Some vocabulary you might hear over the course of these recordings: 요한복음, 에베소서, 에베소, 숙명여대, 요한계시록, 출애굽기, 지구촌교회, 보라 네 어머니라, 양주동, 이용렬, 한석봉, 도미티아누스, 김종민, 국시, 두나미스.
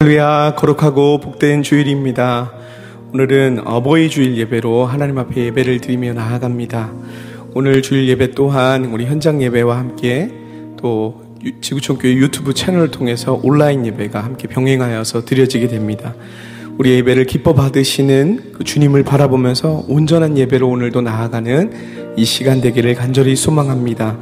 할렐루야. 거룩하고 복된 주일입니다. 오늘은 어버이 주일 예배로 하나님 앞에 예배를 드리며 나아갑니다. 오늘 주일 예배 또한 우리 현장 예배와 함께 또 지구촌교회 유튜브 채널을 통해서 온라인 예배가 함께 병행하여서 드려지게 됩니다. 우리 예배를 기뻐 받으시는 그 주님을 바라보면서 온전한 예배로 오늘도 나아가는 이 시간 되기를 간절히 소망합니다.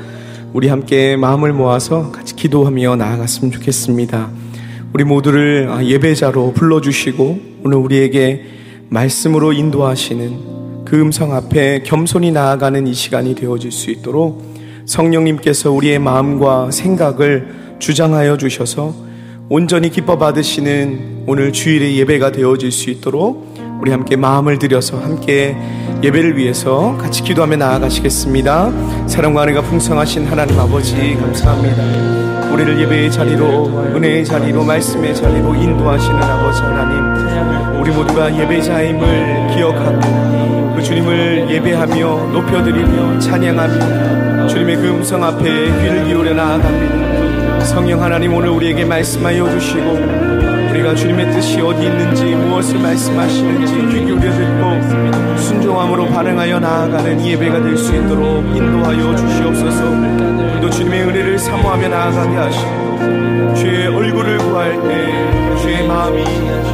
우리 함께 마음을 모아서 같이 기도하며 나아갔으면 좋겠습니다. 우리 모두를 예배자로 불러주시고 오늘 우리에게 말씀으로 인도하시는 그 음성 앞에 겸손히 나아가는 이 시간이 되어질 수 있도록 성령님께서 우리의 마음과 생각을 주장하여 주셔서 온전히 기뻐 받으시는 오늘 주일의 예배가 되어질 수 있도록 우리 함께 마음을 들여서 함께 예배를 위해서 같이 기도하며 나아가시겠습니다. 사랑과 은혜가 풍성하신 하나님 아버지 감사합니다. 우리를 예배의 자리로, 은혜의 자리로, 말씀의 자리로 인도하시는 아버지 하나님, 우리 모두가 예배자임을 기억하고 그 주님을 예배하며 높여드리며 찬양하며 주님의 그 음성 앞에 귀를 기울여 나아갑니다. 성령 하나님, 오늘 우리에게 말씀하여 주시고 우리가 주님의 뜻이 어디 있는지, 무엇을 말씀하시는지 귀 기울여 듣고 순종함으로 반응하여 나아가는 예배가 될 수 있도록 인도하여 주시옵소서. 또 주님의 은혜를 사모하며 나아가게 하시고 주의 얼굴을 구할 때 주의 마음이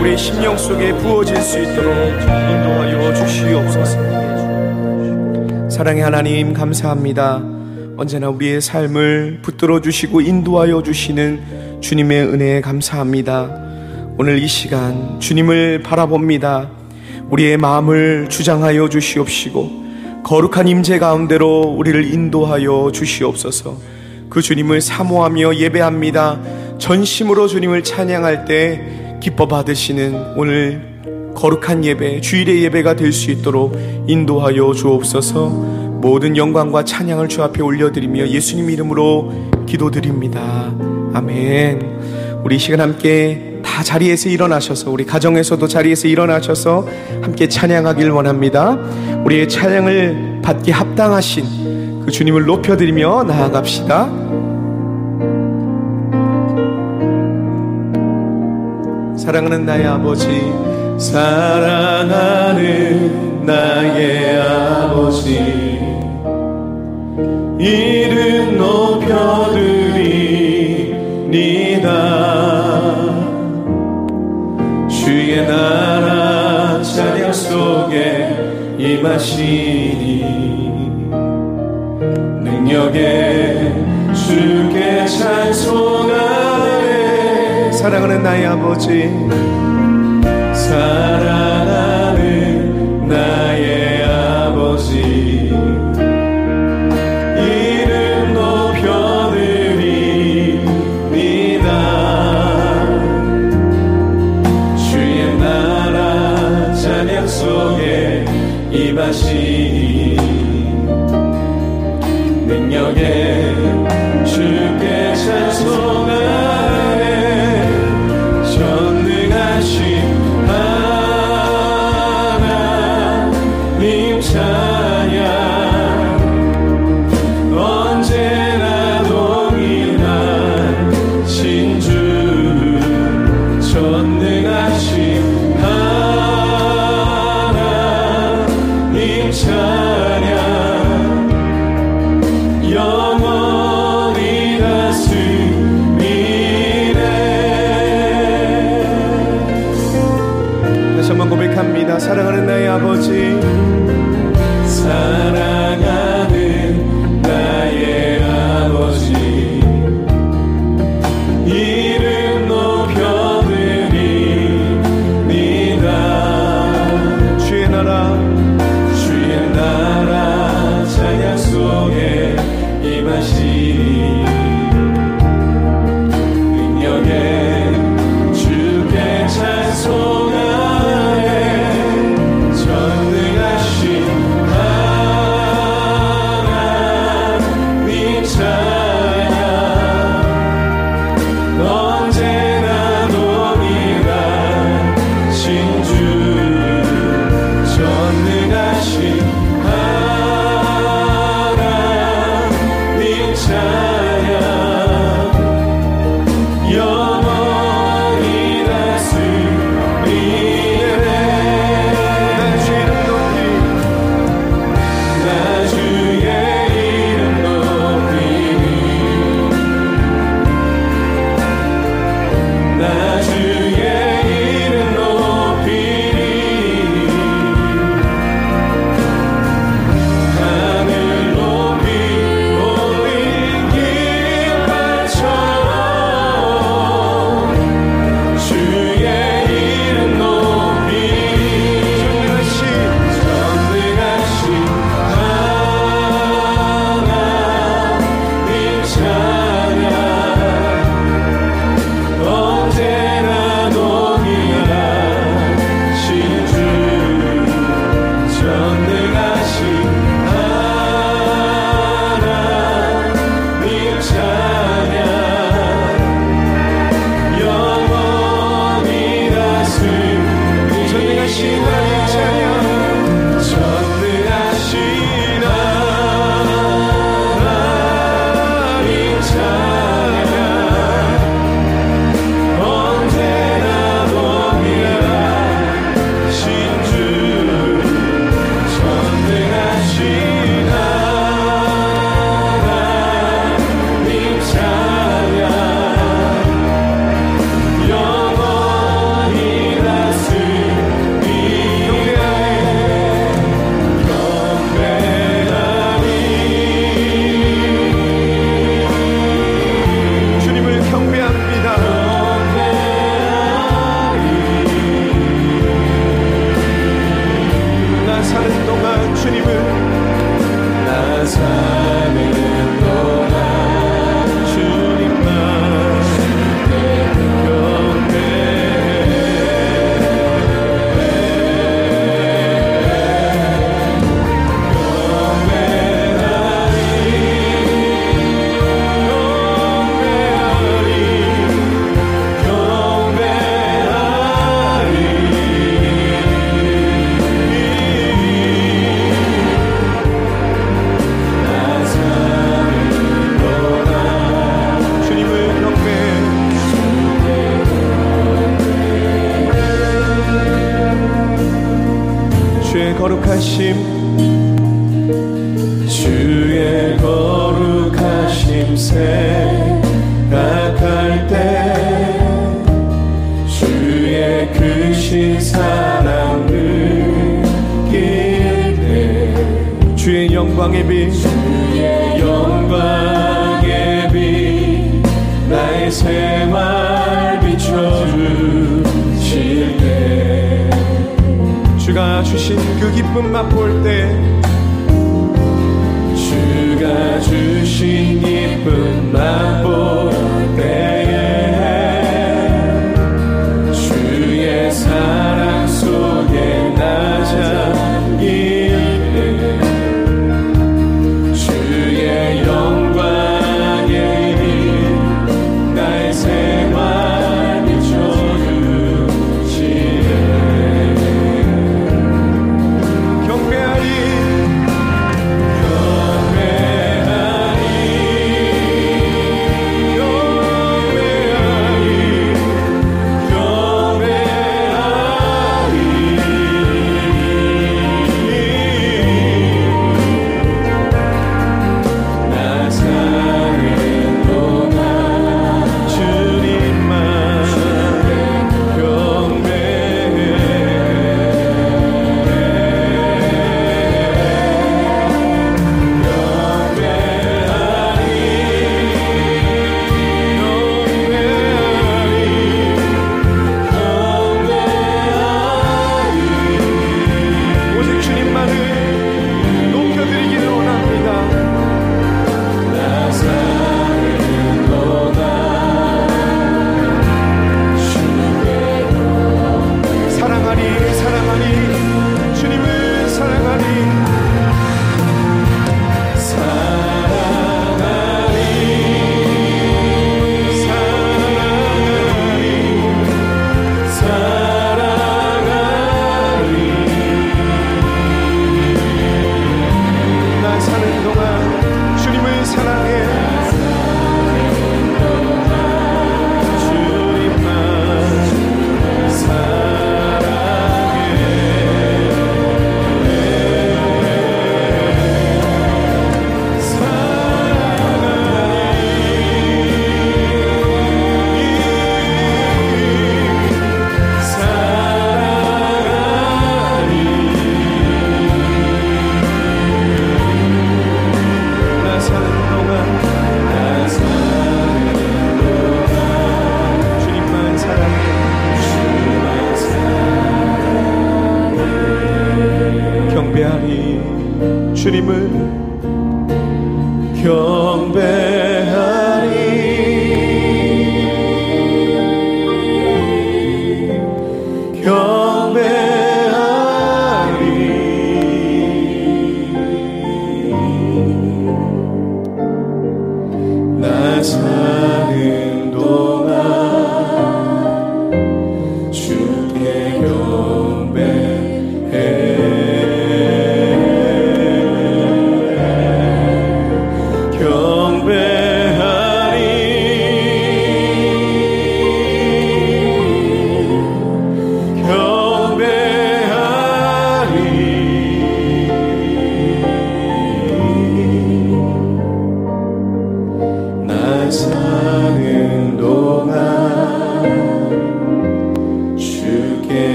우리의 심령 속에 부어질 수 있도록 인도하여 주시옵소서. 사랑의 하나님 감사합니다. 언제나 우리의 삶을 붙들어 주시고 인도하여 주시는 주님의 은혜에 감사합니다. 오늘 이 시간 주님을 바라봅니다. 우리의 마음을 주장하여 주시옵시고 거룩한 임재 가운데로 우리를 인도하여 주시옵소서. 그 주님을 사모하며 예배합니다. 전심으로 주님을 찬양할 때 기뻐 받으시는 오늘 거룩한 예배, 주일의 예배가 될 수 있도록 인도하여 주옵소서. 모든 영광과 찬양을 주 앞에 올려드리며 예수님 이름으로 기도드립니다. 아멘. 우리 이 시간 함께 다 자리에서 일어나셔서, 우리 가정에서도 자리에서 일어나셔서 함께 찬양하길 원합니다. 우리의 찬양을 받기 합당하신 그 주님을 높여드리며 나아갑시다. 사랑하는 나의 아버지, 사랑하는 나의 아버지, 이름 높여드리니다. 주의 나라 찬양 속에 임하시니 능력에 주께 찬송하네. 사랑하는 나의 아버지, 사랑하는 나의 아버지, 이름 높여드립니다. 속에 임하시니 능력에 주께 찬송하네. 전능하신 하나님 찬양, 언제나 동일하신 주, 전능하신 찬양, 영원히 다스리네. 다시 한번 고백합니다. 사랑하는 나의 아버지, 사랑하는 나의 아버지, 이름 높여드립니다. 주의 나라, 찬양 속에 임하시니 능력에 주께 찬송하네. 전능하신 거룩하심 주의 거룩하심 생각할 때 주의 크신 사랑 느낄 때 주의 영광의 빛 주의 영광의 빛 나의 생활 비춰주실 때 주가 주신 그 기쁨 맛볼 때 주가 주신 기쁨 맛볼 때에 주의 사랑 속에 나 잠길 때 주의 영광의 빛 나의 생활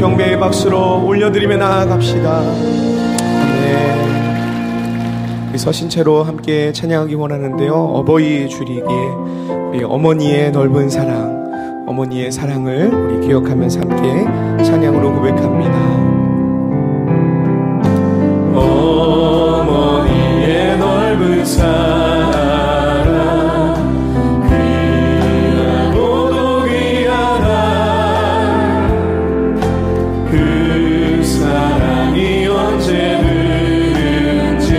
경배의 박수로 올려드리며 나아갑시다. 네. 서신 채로 함께 찬양하기 원하는데요. 어버이 주리기에 우리 어머니의 넓은 사랑, 어머니의 사랑을 우리 기억하면서 함께 찬양으로 고백합니다. 어머니의 넓은 사랑 귀하고도 귀하다 그 사랑이 언제든지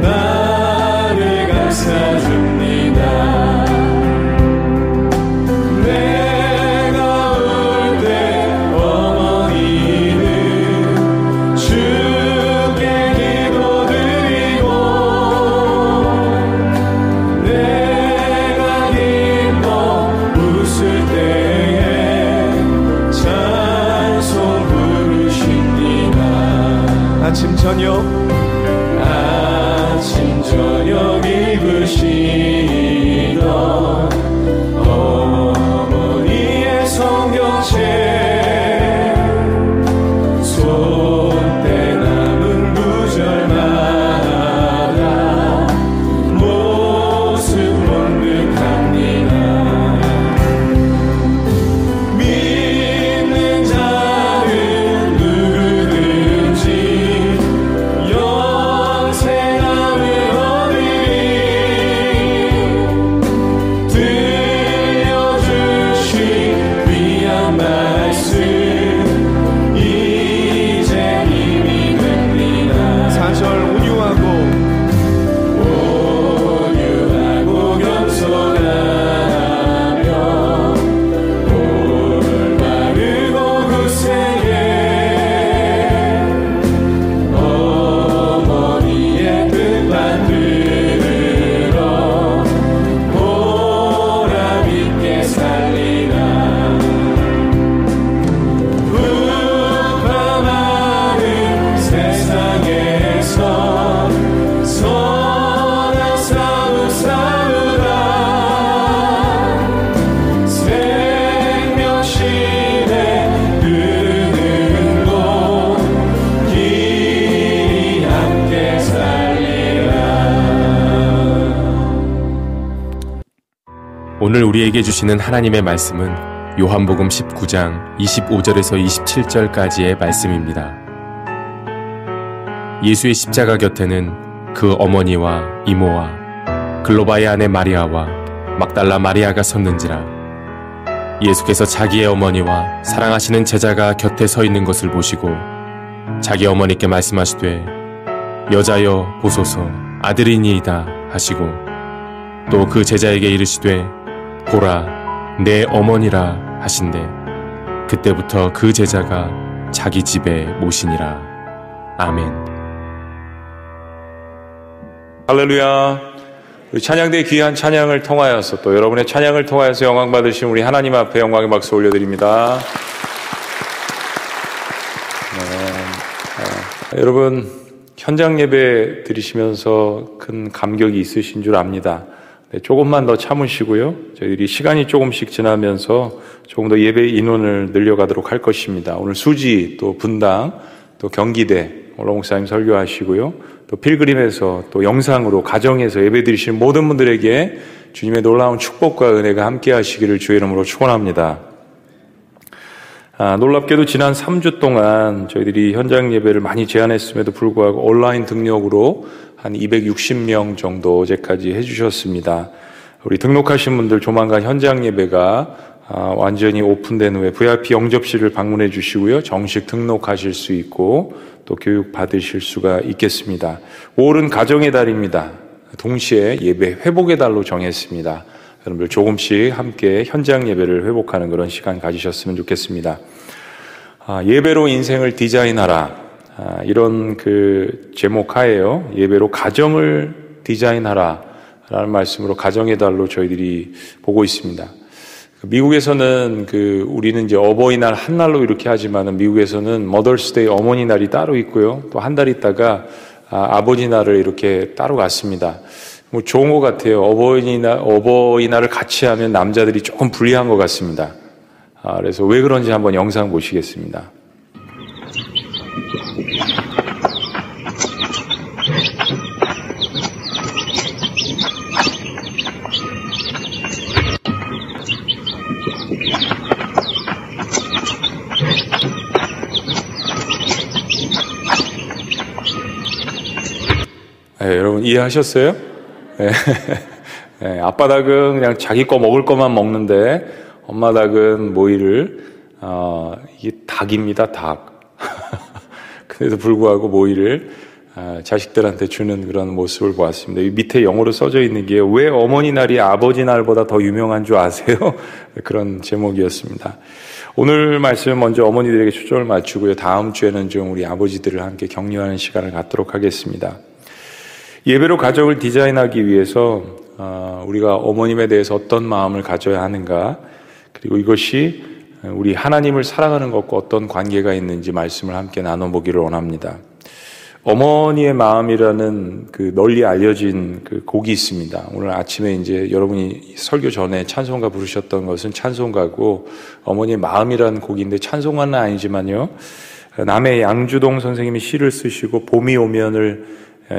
나를 감싸줍니다. 저녁 아침 저녁 입으시던 어머니의 성경책 오늘 우리에게 주시는 하나님의 말씀은 요한복음 19장 25절에서 27절까지의 말씀입니다. 예수의 십자가 곁에는 그 어머니와 이모와 글로바의 아내 마리아와 막달라 마리아가 섰는지라. 예수께서 자기의 어머니와 사랑하시는 제자가 곁에 서 있는 것을 보시고 자기 어머니께 말씀하시되 여자여 보소서 아들이니이다 하시고 또 그 제자에게 이르시되 보라 네 어머니라 하신대. 그때부터 그 제자가 자기 집에 모시니라. 아멘. 할렐루야. 우리 찬양대의 귀한 찬양을 통하여서 또 여러분의 찬양을 통하여서 영광 받으신 우리 하나님 앞에 영광의 박수 올려드립니다. 여러분 현장 예배 드리시면서 큰 감격이 있으신 줄 압니다. 조금만 더 참으시고요. 저희들이 시간이 조금씩 지나면서 조금 더 예배 인원을 늘려가도록 할 것입니다. 오늘 수지, 또 분당, 또 경기대, 오라 목사님 설교하시고요. 또 필그림에서 또 영상으로 가정에서 예배 드리시는 모든 분들에게 주님의 놀라운 축복과 은혜가 함께 하시기를 주의 이름으로 축원합니다. 놀랍게도 지난 3주 동안 저희들이 현장 예배를 많이 제한했음에도 불구하고 온라인 등록으로 한 260명 정도 어제까지 해주셨습니다. 우리 등록하신 분들 조만간 현장 예배가 완전히 오픈된 후에 VIP 영접실을 방문해 주시고요. 정식 등록하실 수 있고 또 교육 받으실 수가 있겠습니다. 5월은 가정의 달입니다. 동시에 예배 회복의 달로 정했습니다. 여러분들 조금씩 함께 현장 예배를 회복하는 그런 시간 가지셨으면 좋겠습니다. 예배로 인생을 디자인하라. 이런 그 제목 하에요. 예배로 가정을 디자인하라 라는 말씀으로 가정의 달로 저희들이 보고 있습니다. 미국에서는 우리는 이제 어버이날 한 날로 이렇게 하지만은 미국에서는 머더스데이 어머니 날이 따로 있고요. 또 한 달 있다가 아버지 날을 이렇게 따로 갔습니다. 뭐 좋은 것 같아요. 어버이날을 같이 하면 남자들이 조금 불리한 것 같습니다. 그래서 왜 그런지 한번 영상 보시겠습니다. 네, 여러분 이해하셨어요? 네. 네, 아빠닭은 그냥 자기 거 먹을 것만 먹는데 엄마닭은 모이를 이게 닭입니다. 닭. 그래도 불구하고 모이를 자식들한테 주는 그런 모습을 보았습니다. 이 밑에 영어로 써져 있는 게 왜 어머니 날이 아버지 날보다 더 유명한 줄 아세요? 그런 제목이었습니다. 오늘 말씀 먼저 어머니들에게 초점을 맞추고요. 다음 주에는 좀 우리 아버지들을 함께 격려하는 시간을 갖도록 하겠습니다. 예배로 가정을 디자인하기 위해서 우리가 어머님에 대해서 어떤 마음을 가져야 하는가, 그리고 이것이 우리 하나님을 사랑하는 것과 어떤 관계가 있는지 말씀을 함께 나눠보기를 원합니다. 어머니의 마음이라는 그 널리 알려진 그 곡이 있습니다. 오늘 아침에 이제 여러분이 설교 전에 찬송가 부르셨던 것은 찬송가고 어머니의 마음이라는 곡인데 찬송가는 아니지만요. 남해 양주동 선생님이 시를 쓰시고 봄이 오면을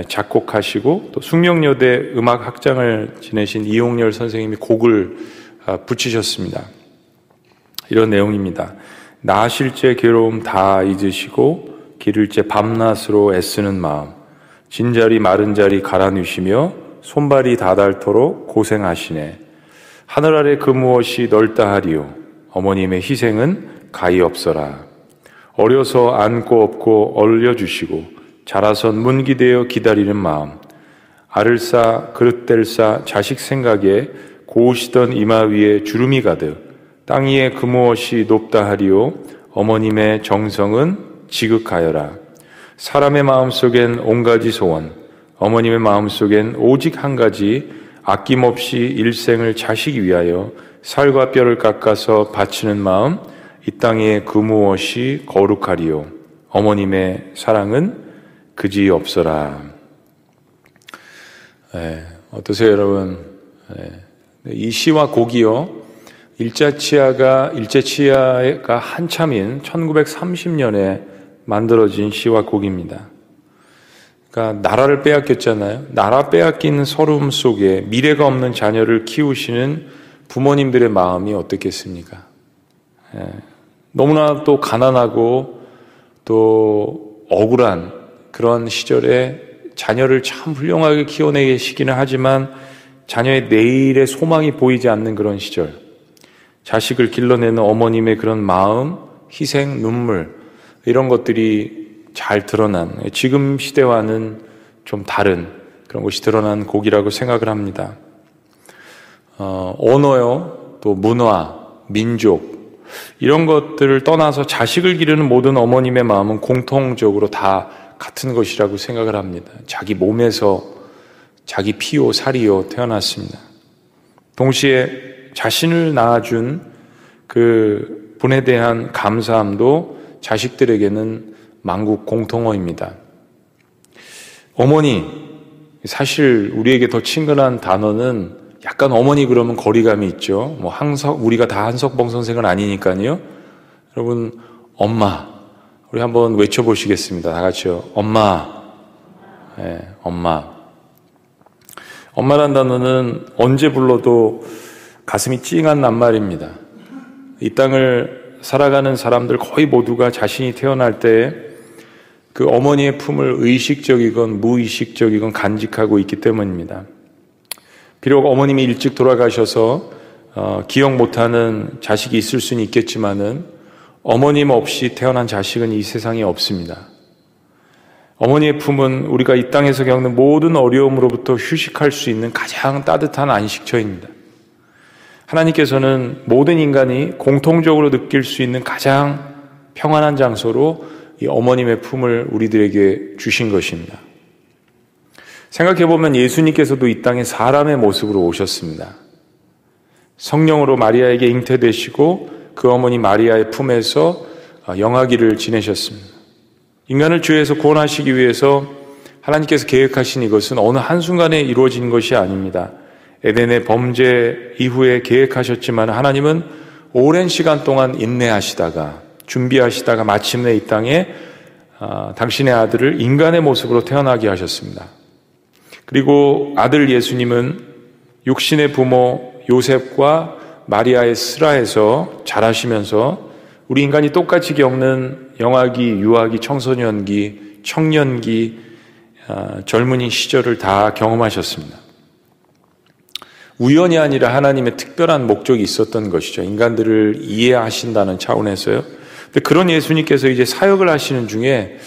작곡하시고 또 숙명여대 음악학장을 지내신 이용렬 선생님이 곡을 붙이셨습니다. 이런 내용입니다. 나실제 괴로움 다 잊으시고 길을제 밤낮으로 애쓰는 마음 진자리 마른 자리 갈아누시며 손발이 다 닳도록 고생하시네. 하늘 아래 그 무엇이 넓다 하리요. 어머님의 희생은 가히 없어라. 어려서 안고 업고 얼려주시고 자라선 문기되어 기다리는 마음 알을 싸 그릇댈 싸 자식 생각에 고우시던 이마 위에 주름이 가득 땅 위에 그 무엇이 높다 하리요. 어머님의 정성은 지극하여라. 사람의 마음속엔 온가지 소원 어머님의 마음속엔 오직 한 가지 아낌없이 일생을 자식 위하여 살과 뼈를 깎아서 바치는 마음 이 땅에 그 무엇이 거룩하리요. 어머님의 사랑은 그지 없어라. 어떠세요, 여러분? 이 시와 곡이요. 일제치하가 한참인 1930년에 만들어진 시와 곡입니다. 그러니까 나라를 빼앗겼잖아요. 나라 빼앗긴 서름 속에 미래가 없는 자녀를 키우시는 부모님들의 마음이 어떻겠습니까? 너무나 또 가난하고 또 억울한 그런 시절에 자녀를 참 훌륭하게 키워내시기는 하지만 자녀의 내일의 소망이 보이지 않는 그런 시절 자식을 길러내는 어머님의 그런 마음, 희생, 눈물 이런 것들이 잘 드러난 지금 시대와는 좀 다른 그런 것이 드러난 곡이라고 생각을 합니다. 언어요, 또 문화, 민족 이런 것들을 떠나서 자식을 기르는 모든 어머님의 마음은 공통적으로 다 같은 것이라고 생각을 합니다. 자기 몸에서 자기 피요 살이요 태어났습니다. 동시에 자신을 낳아준 그 분에 대한 감사함도 자식들에게는 만국 공통어입니다. 어머니, 사실 우리에게 더 친근한 단어는 약간 어머니 그러면 거리감이 있죠. 뭐 항상 우리가 다 한석봉 선생은 아니니까요. 여러분, 엄마 우리 한번 외쳐보시겠습니다. 다 같이요. 엄마. 엄마. 엄마란 단어는 언제 불러도 가슴이 찡한 낱말입니다. 이 땅을 살아가는 사람들 거의 모두가 자신이 태어날 때 그 어머니의 품을 의식적이건 무의식적이건 간직하고 있기 때문입니다. 비록 어머님이 일찍 돌아가셔서 기억 못하는 자식이 있을 수는 있겠지만은 어머님 없이 태어난 자식은 이 세상에 없습니다. 어머니의 품은 우리가 이 땅에서 겪는 모든 어려움으로부터 휴식할 수 있는 가장 따뜻한 안식처입니다. 하나님께서는 모든 인간이 공통적으로 느낄 수 있는 가장 평안한 장소로 이 어머님의 품을 우리들에게 주신 것입니다. 생각해보면 예수님께서도 이 땅에 사람의 모습으로 오셨습니다. 성령으로 마리아에게 잉태되시고 그 어머니 마리아의 품에서 영아기를 지내셨습니다. 인간을 죄에서 구원하시기 위해서 하나님께서 계획하신 이것은 어느 한순간에 이루어진 것이 아닙니다. 에덴의 범죄 이후에 계획하셨지만 하나님은 오랜 시간 동안 인내하시다가 준비하시다가 마침내 이 땅에 당신의 아들을 인간의 모습으로 태어나게 하셨습니다. 그리고 아들 예수님은 육신의 부모 요셉과 마리아의 슬하에서 자라시면서 우리 인간이 똑같이 겪는 영아기, 유아기, 청소년기, 청년기, 젊은이 시절을 다 경험하셨습니다. 우연이 아니라 하나님의 특별한 목적이 있었던 것이죠. 인간들을 이해하신다는 차원에서요. 근데 그런 예수님께서 이제 사역을 하시는 중에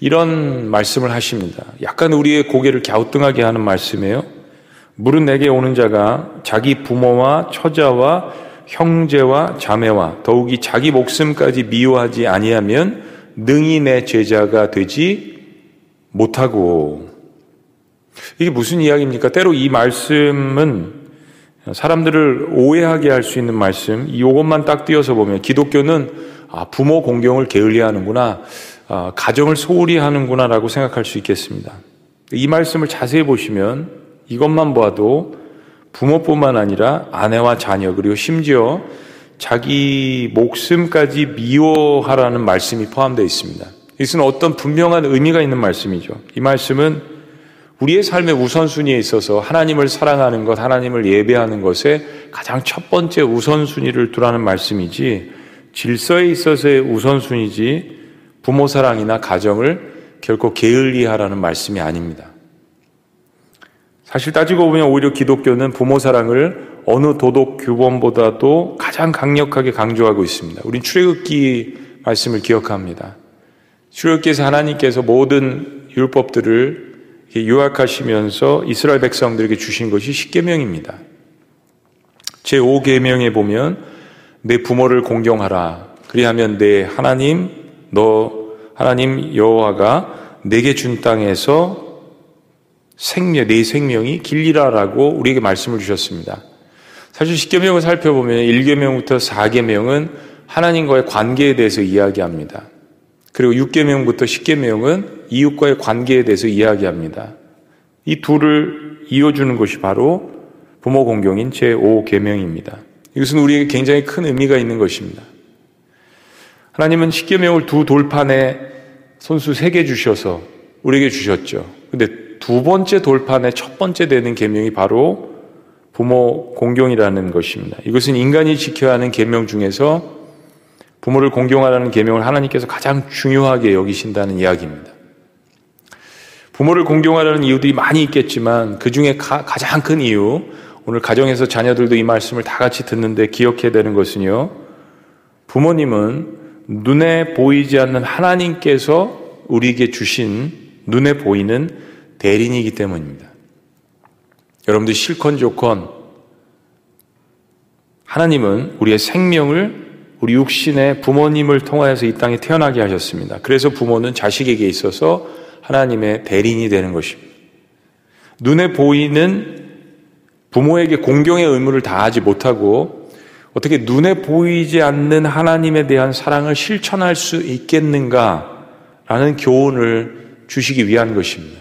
이런 말씀을 하십니다. 약간 우리의 고개를 갸우뚱하게 하는 말씀이에요. 물은 내게 오는 자가 자기 부모와 처자와 형제와 자매와 더욱이 자기 목숨까지 미워하지 아니하면 능히 내 제자가 되지 못하고. 이게 무슨 이야기입니까? 때로 이 말씀은 사람들을 오해하게 할 수 있는 말씀, 이것만 딱 띄어서 보면 기독교는 부모 공경을 게을리하는구나, 가정을 소홀히 하는구나라고 생각할 수 있겠습니다. 이 말씀을 자세히 보시면 이것만 봐도 부모뿐만 아니라 아내와 자녀, 그리고 심지어 자기 목숨까지 미워하라는 말씀이 포함되어 있습니다. 이것은 어떤 분명한 의미가 있는 말씀이죠. 이 말씀은 우리의 삶의 우선순위에 있어서 하나님을 사랑하는 것, 하나님을 예배하는 것에 가장 첫 번째 우선순위를 두라는 말씀이지, 질서에 있어서의 우선순위지 부모 사랑이나 가정을 결코 게을리 하라는 말씀이 아닙니다. 사실 따지고 보면 오히려 기독교는 부모 사랑을 어느 도덕 규범보다도 가장 강력하게 강조하고 있습니다. 우린 출애굽기 말씀을 기억합니다. 출애굽기에서 하나님께서 모든 율법들을 요약하시면서 이스라엘 백성들에게 주신 것이 십계명입니다. 제5계명에 보면 내 부모를 공경하라. 그리하면 내 하나님, 너 하나님 여호와가 내게 준 땅에서 내 생명이 길리라라고 우리에게 말씀을 주셨습니다. 사실 십계명을 살펴보면 1계명부터 4계명은 하나님과의 관계에 대해서 이야기합니다. 그리고 6계명부터 10계명은 이웃과의 관계에 대해서 이야기합니다. 이 둘을 이어주는 것이 바로 부모 공경인 제5계명입니다. 이것은 우리에게 굉장히 큰 의미가 있는 것입니다. 하나님은 10계명을 두 돌판에 손수 3개 주셔서 우리에게 주셨죠. 그런데 두 번째 돌판에 첫 번째 되는 계명이 바로 부모 공경이라는 것입니다. 이것은 인간이 지켜야 하는 계명 중에서 부모를 공경하라는 계명을 하나님께서 가장 중요하게 여기신다는 이야기입니다. 부모를 공경하라는 이유들이 많이 있겠지만 그중에 가장 큰 이유, 오늘 가정에서 자녀들도 이 말씀을 다 같이 듣는데 기억해야 되는 것은요, 부모님은 눈에 보이지 않는 하나님께서 우리에게 주신 눈에 보이는 대리인이기 때문입니다. 여러분들 싫건 좋건 하나님은 우리의 생명을 우리 육신의 부모님을 통하여서 이 땅에 태어나게 하셨습니다. 그래서 부모는 자식에게 있어서 하나님의 대리인이 되는 것입니다. 눈에 보이는 부모에게 공경의 의무를 다하지 못하고 어떻게 눈에 보이지 않는 하나님에 대한 사랑을 실천할 수 있겠는가라는 교훈을 주시기 위한 것입니다.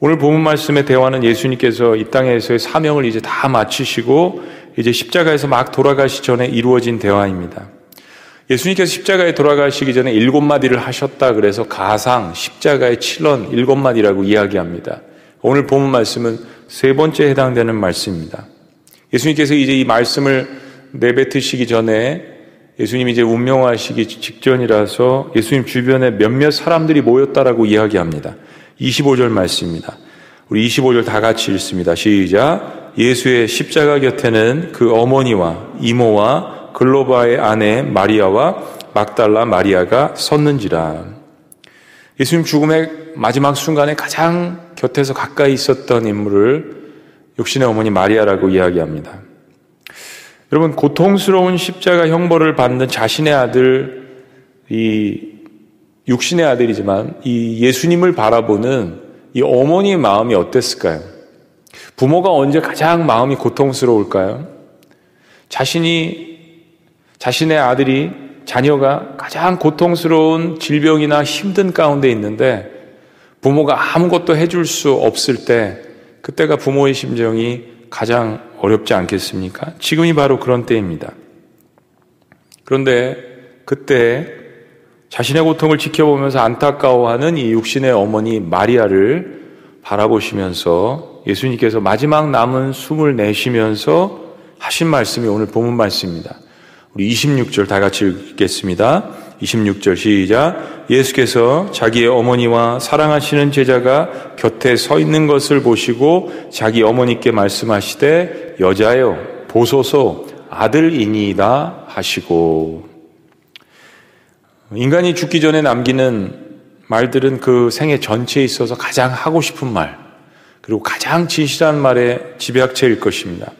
오늘 본문 말씀의 대화는 예수님께서 이 땅에서의 사명을 이제 다 마치시고 이제 십자가에서 막 돌아가시 전에 이루어진 대화입니다. 예수님께서 십자가에 돌아가시기 전에 7마디를 하셨다 그래서 가상, 십자가의 칠언 7마디라고 이야기합니다. 오늘 본문 말씀은 3번째에 해당되는 말씀입니다. 예수님께서 이제 이 말씀을 내뱉으시기 전에 예수님이 이제 운명하시기 직전이라서 예수님 주변에 몇몇 사람들이 모였다라고 이야기합니다. 25절 말씀입니다. 우리 25절 다 같이 읽습니다. 시작. 예수의 십자가 곁에는 그 어머니와 이모와 글로바의 아내 마리아와 막달라 마리아가 섰는지라. 예수님 죽음의 마지막 순간에 가장 곁에서 가까이 있었던 인물을 육신의 어머니 마리아라고 이야기합니다. 여러분, 고통스러운 십자가 형벌을 받는 자신의 아들, 이 육신의 아들이지만 이 예수님을 바라보는 이 어머니의 마음이 어땠을까요? 부모가 언제 가장 마음이 고통스러울까요? 자신의 아들이, 자녀가 가장 고통스러운 질병이나 힘든 가운데 있는데 부모가 아무것도 해줄 수 없을 때, 그때가 부모의 심정이 가장 어렵지 않겠습니까? 지금이 바로 그런 때입니다. 그런데 그때 자신의 고통을 지켜보면서 안타까워하는 이 육신의 어머니 마리아를 바라보시면서 예수님께서 마지막 남은 숨을 내쉬면서 하신 말씀이 오늘 본문 말씀입니다. 우리 26절 다 같이 읽겠습니다. 26절 시작. 예수께서 자기의 어머니와 사랑하시는 제자가 곁에 서 있는 것을 보시고 자기 어머니께 말씀하시되 여자여 보소서 아들이니이다 하시고. 인간이 죽기 전에 남기는 말들은 그 생애 전체에 있어서 가장 하고 싶은 말, 그리고 가장 진실한 말의 집약체일 것입니다.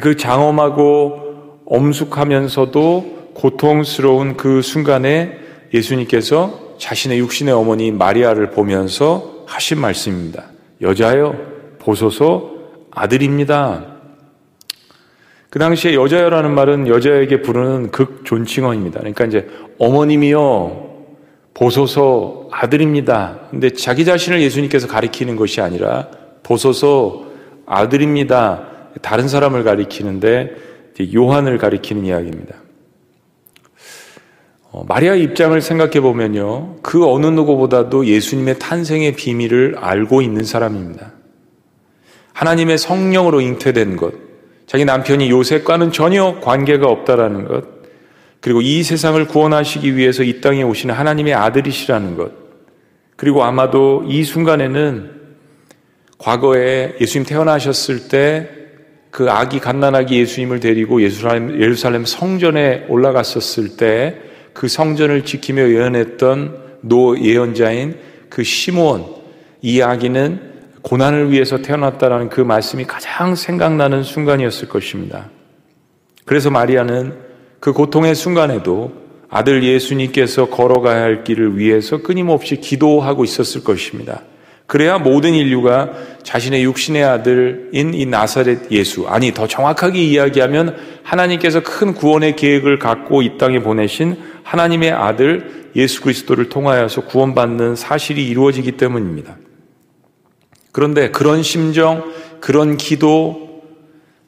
그 장엄하고 엄숙하면서도 고통스러운 그 순간에 예수님께서 자신의 육신의 어머니 마리아를 보면서 하신 말씀입니다. 여자여 보소서 아들입니다. 그 당시에 여자여라는 말은 여자에게 부르는 극존칭어입니다. 그러니까 이제 어머님이요, 보소서 아들입니다. 근데 자기 자신을 예수님께서 가리키는 것이 아니라 보소서 아들입니다. 다른 사람을 가리키는데 요한을 가리키는 이야기입니다. 마리아의 입장을 생각해 보면요, 그 어느 누구보다도 예수님의 탄생의 비밀을 알고 있는 사람입니다. 하나님의 성령으로 잉태된 것, 자기 남편이 요셉과는 전혀 관계가 없다라는 것, 그리고 이 세상을 구원하시기 위해서 이 땅에 오시는 하나님의 아들이시라는 것, 그리고 아마도 이 순간에는 과거에 예수님 태어나셨을 때 그 아기 갓난아기 예수님을 데리고 예루살렘 성전에 올라갔었을 때 그 성전을 지키며 예언했던 노 예언자인 그 시므온, 이 아기는 고난을 위해서 태어났다라는 그 말씀이 가장 생각나는 순간이었을 것입니다. 그래서 마리아는 그 고통의 순간에도 아들 예수님께서 걸어가야 할 길을 위해서 끊임없이 기도하고 있었을 것입니다. 그래야 모든 인류가 자신의 육신의 아들인 이 나사렛 예수, 아니 더 정확하게 이야기하면 하나님께서 큰 구원의 계획을 갖고 이 땅에 보내신 하나님의 아들 예수 그리스도를 통하여서 구원받는 사실이 이루어지기 때문입니다. 그런데 그런 심정, 그런 기도,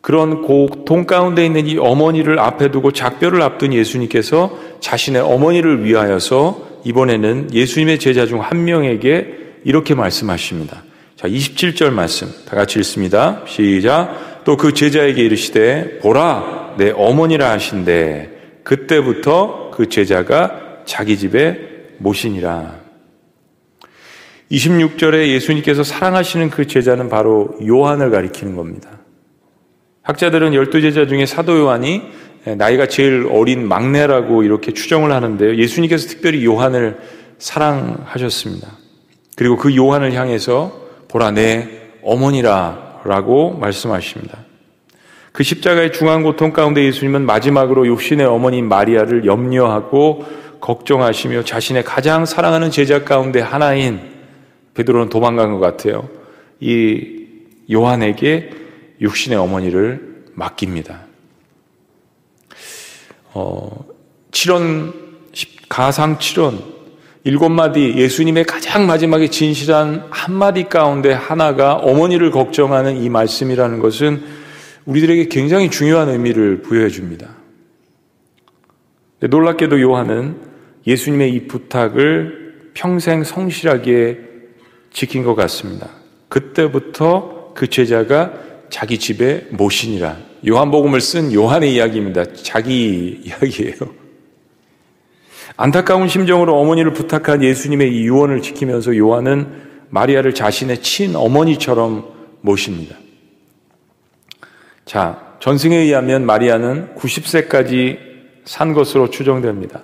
그런 고통 가운데 있는 이 어머니를 앞에 두고 작별을 앞둔 예수님께서 자신의 어머니를 위하여서 이번에는 예수님의 제자 중 한 명에게 이렇게 말씀하십니다. 자, 27절 말씀 다 같이 읽습니다. 시작. 또 그 제자에게 이르시되 보라 네 어머니라 하신대 그때부터 그 제자가 자기 집에 모시니라. 26절에 예수님께서 사랑하시는 그 제자는 바로 요한을 가리키는 겁니다. 학자들은 12제자 중에 사도 요한이 나이가 제일 어린 막내라고 이렇게 추정을 하는데요, 예수님께서 특별히 요한을 사랑하셨습니다. 그리고 그 요한을 향해서 보라 네 어머니라 라고 말씀하십니다. 그 십자가의 중한 고통 가운데 예수님은 마지막으로 육신의 어머니 마리아를 염려하고 걱정하시며 자신의 가장 사랑하는 제자 가운데 하나인, 베드로는 도망간 것 같아요, 이 요한에게 육신의 어머니를 맡깁니다. 칠언, 가상 칠언, 7마디, 예수님의 가장 마지막에 진실한 한마디 가운데 하나가 어머니를 걱정하는 이 말씀이라는 것은 우리들에게 굉장히 중요한 의미를 부여해 줍니다. 놀랍게도 요한은 예수님의 이 부탁을 평생 성실하게 지킨 것 같습니다. 그때부터 그 제자가 자기 집에 모시니라. 요한복음을 쓴 요한의 이야기입니다. 자기 이야기예요. 안타까운 심정으로 어머니를 부탁한 예수님의 이 유언을 지키면서 요한은 마리아를 자신의 친어머니처럼 모십니다. 자, 전승에 의하면 마리아는 90세까지 산 것으로 추정됩니다.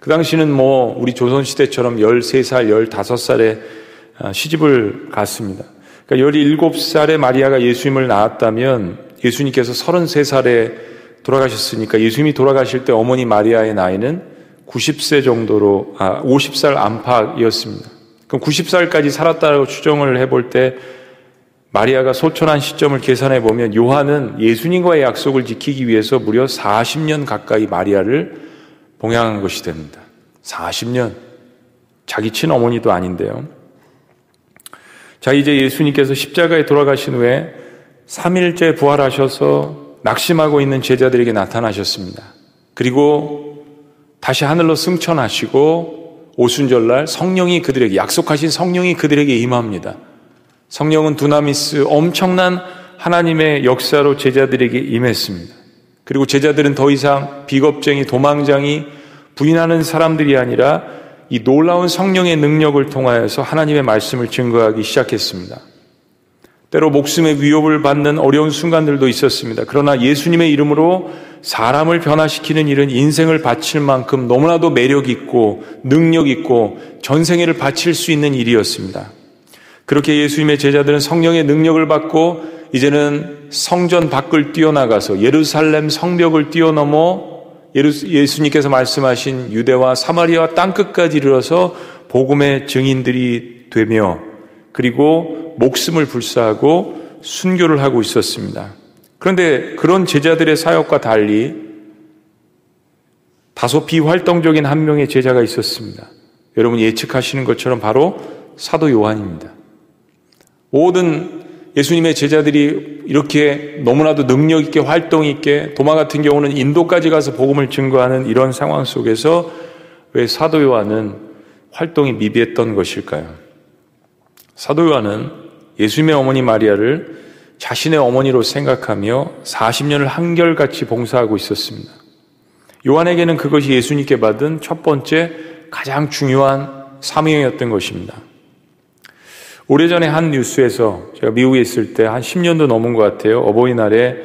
그 당시는 뭐 우리 조선시대처럼 13살, 15살에 시집을 갔습니다. 그러니까 17살에 마리아가 예수님을 낳았다면 예수님께서 33살에 돌아가셨으니까 예수님이 돌아가실 때 어머니 마리아의 나이는 90세 정도로, 50살 안팎이었습니다. 그럼 90살까지 살았다고 추정을 해볼 때 마리아가 소천한 시점을 계산해 보면 요한은 예수님과의 약속을 지키기 위해서 무려 40년 가까이 마리아를 봉양한 것이 됩니다. 40년. 자기 친어머니도 아닌데요. 자, 이제 예수님께서 십자가에 돌아가신 후에 3일째 부활하셔서 낙심하고 있는 제자들에게 나타나셨습니다. 그리고 다시 하늘로 승천하시고 오순절날 성령이 그들에게, 약속하신 성령이 그들에게 임합니다. 성령은 두나미스, 엄청난 하나님의 역사로 제자들에게 임했습니다. 그리고 제자들은 더 이상 비겁쟁이, 도망장이, 부인하는 사람들이 아니라 이 놀라운 성령의 능력을 통하여서 하나님의 말씀을 증거하기 시작했습니다. 때로 목숨의 위협을 받는 어려운 순간들도 있었습니다. 그러나 예수님의 이름으로 사람을 변화시키는 일은 인생을 바칠 만큼 너무나도 매력 있고 능력 있고 전생애를 바칠 수 있는 일이었습니다. 그렇게 예수님의 제자들은 성령의 능력을 받고 이제는 성전 밖을 뛰어나가서 예루살렘 성벽을 뛰어넘어 예수님께서 말씀하신 유대와 사마리아와 땅끝까지 이르러서 복음의 증인들이 되며, 그리고 목숨을 불사하고 순교를 하고 있었습니다. 그런데 그런 제자들의 사역과 달리 다소 비활동적인 한 명의 제자가 있었습니다. 여러분 예측하시는 것처럼 바로 사도 요한입니다. 모든 예수님의 제자들이 이렇게 너무나도 능력 있게 활동 있게 도마 같은 경우는 인도까지 가서 복음을 증거하는 이런 상황 속에서 왜 사도 요한은 활동이 미비했던 것일까요? 사도 요한은 예수님의 어머니 마리아를 자신의 어머니로 생각하며 40년을 한결같이 봉사하고 있었습니다. 요한에게는 그것이 예수님께 받은 첫 번째 가장 중요한 사명이었던 것입니다. 오래전에 한 뉴스에서 제가 미국에 있을 때 한 10년도 넘은 것 같아요. 어버이날에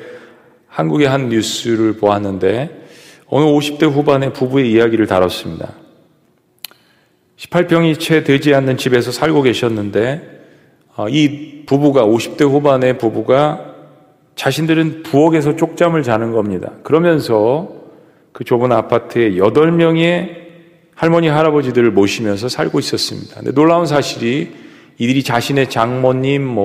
한국의 한 뉴스를 보았는데 어느 50대 후반의 부부의 이야기를 다뤘습니다. 18평이 채 되지 않는 집에서 살고 계셨는데 이 부부가 50대 후반의 부부가 자신들은 부엌에서 쪽잠을 자는 겁니다. 그러면서 그 좁은 아파트에 8명의 할머니, 할아버지들을 모시면서 살고 있었습니다. 근데 놀라운 사실이 이들이 자신의 장모님,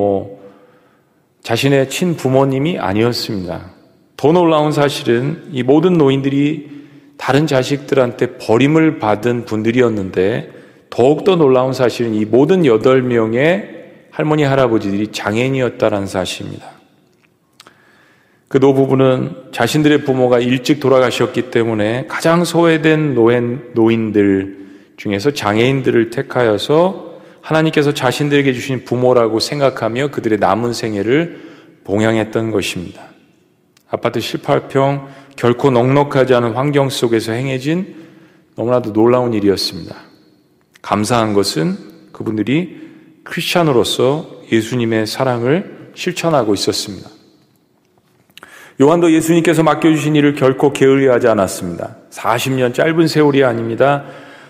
자신의 친부모님이 아니었습니다. 더 놀라운 사실은 이 모든 노인들이 다른 자식들한테 버림을 받은 분들이었는데 더욱더 놀라운 사실은 이 모든 8명의 할머니, 할아버지들이 장애인이었다라는 사실입니다. 그 노부부는 자신들의 부모가 일찍 돌아가셨기 때문에 가장 소외된 노인들 중에서 장애인들을 택하여서 하나님께서 자신들에게 주신 부모라고 생각하며 그들의 남은 생애를 봉양했던 것입니다. 아파트 18평 결코 넉넉하지 않은 환경 속에서 행해진 너무나도 놀라운 일이었습니다. 감사한 것은 그분들이 크리스찬으로서 예수님의 사랑을 실천하고 있었습니다. 요한도 예수님께서 맡겨주신 일을 결코 게을리하지 않았습니다. 40년 짧은 세월이 아닙니다.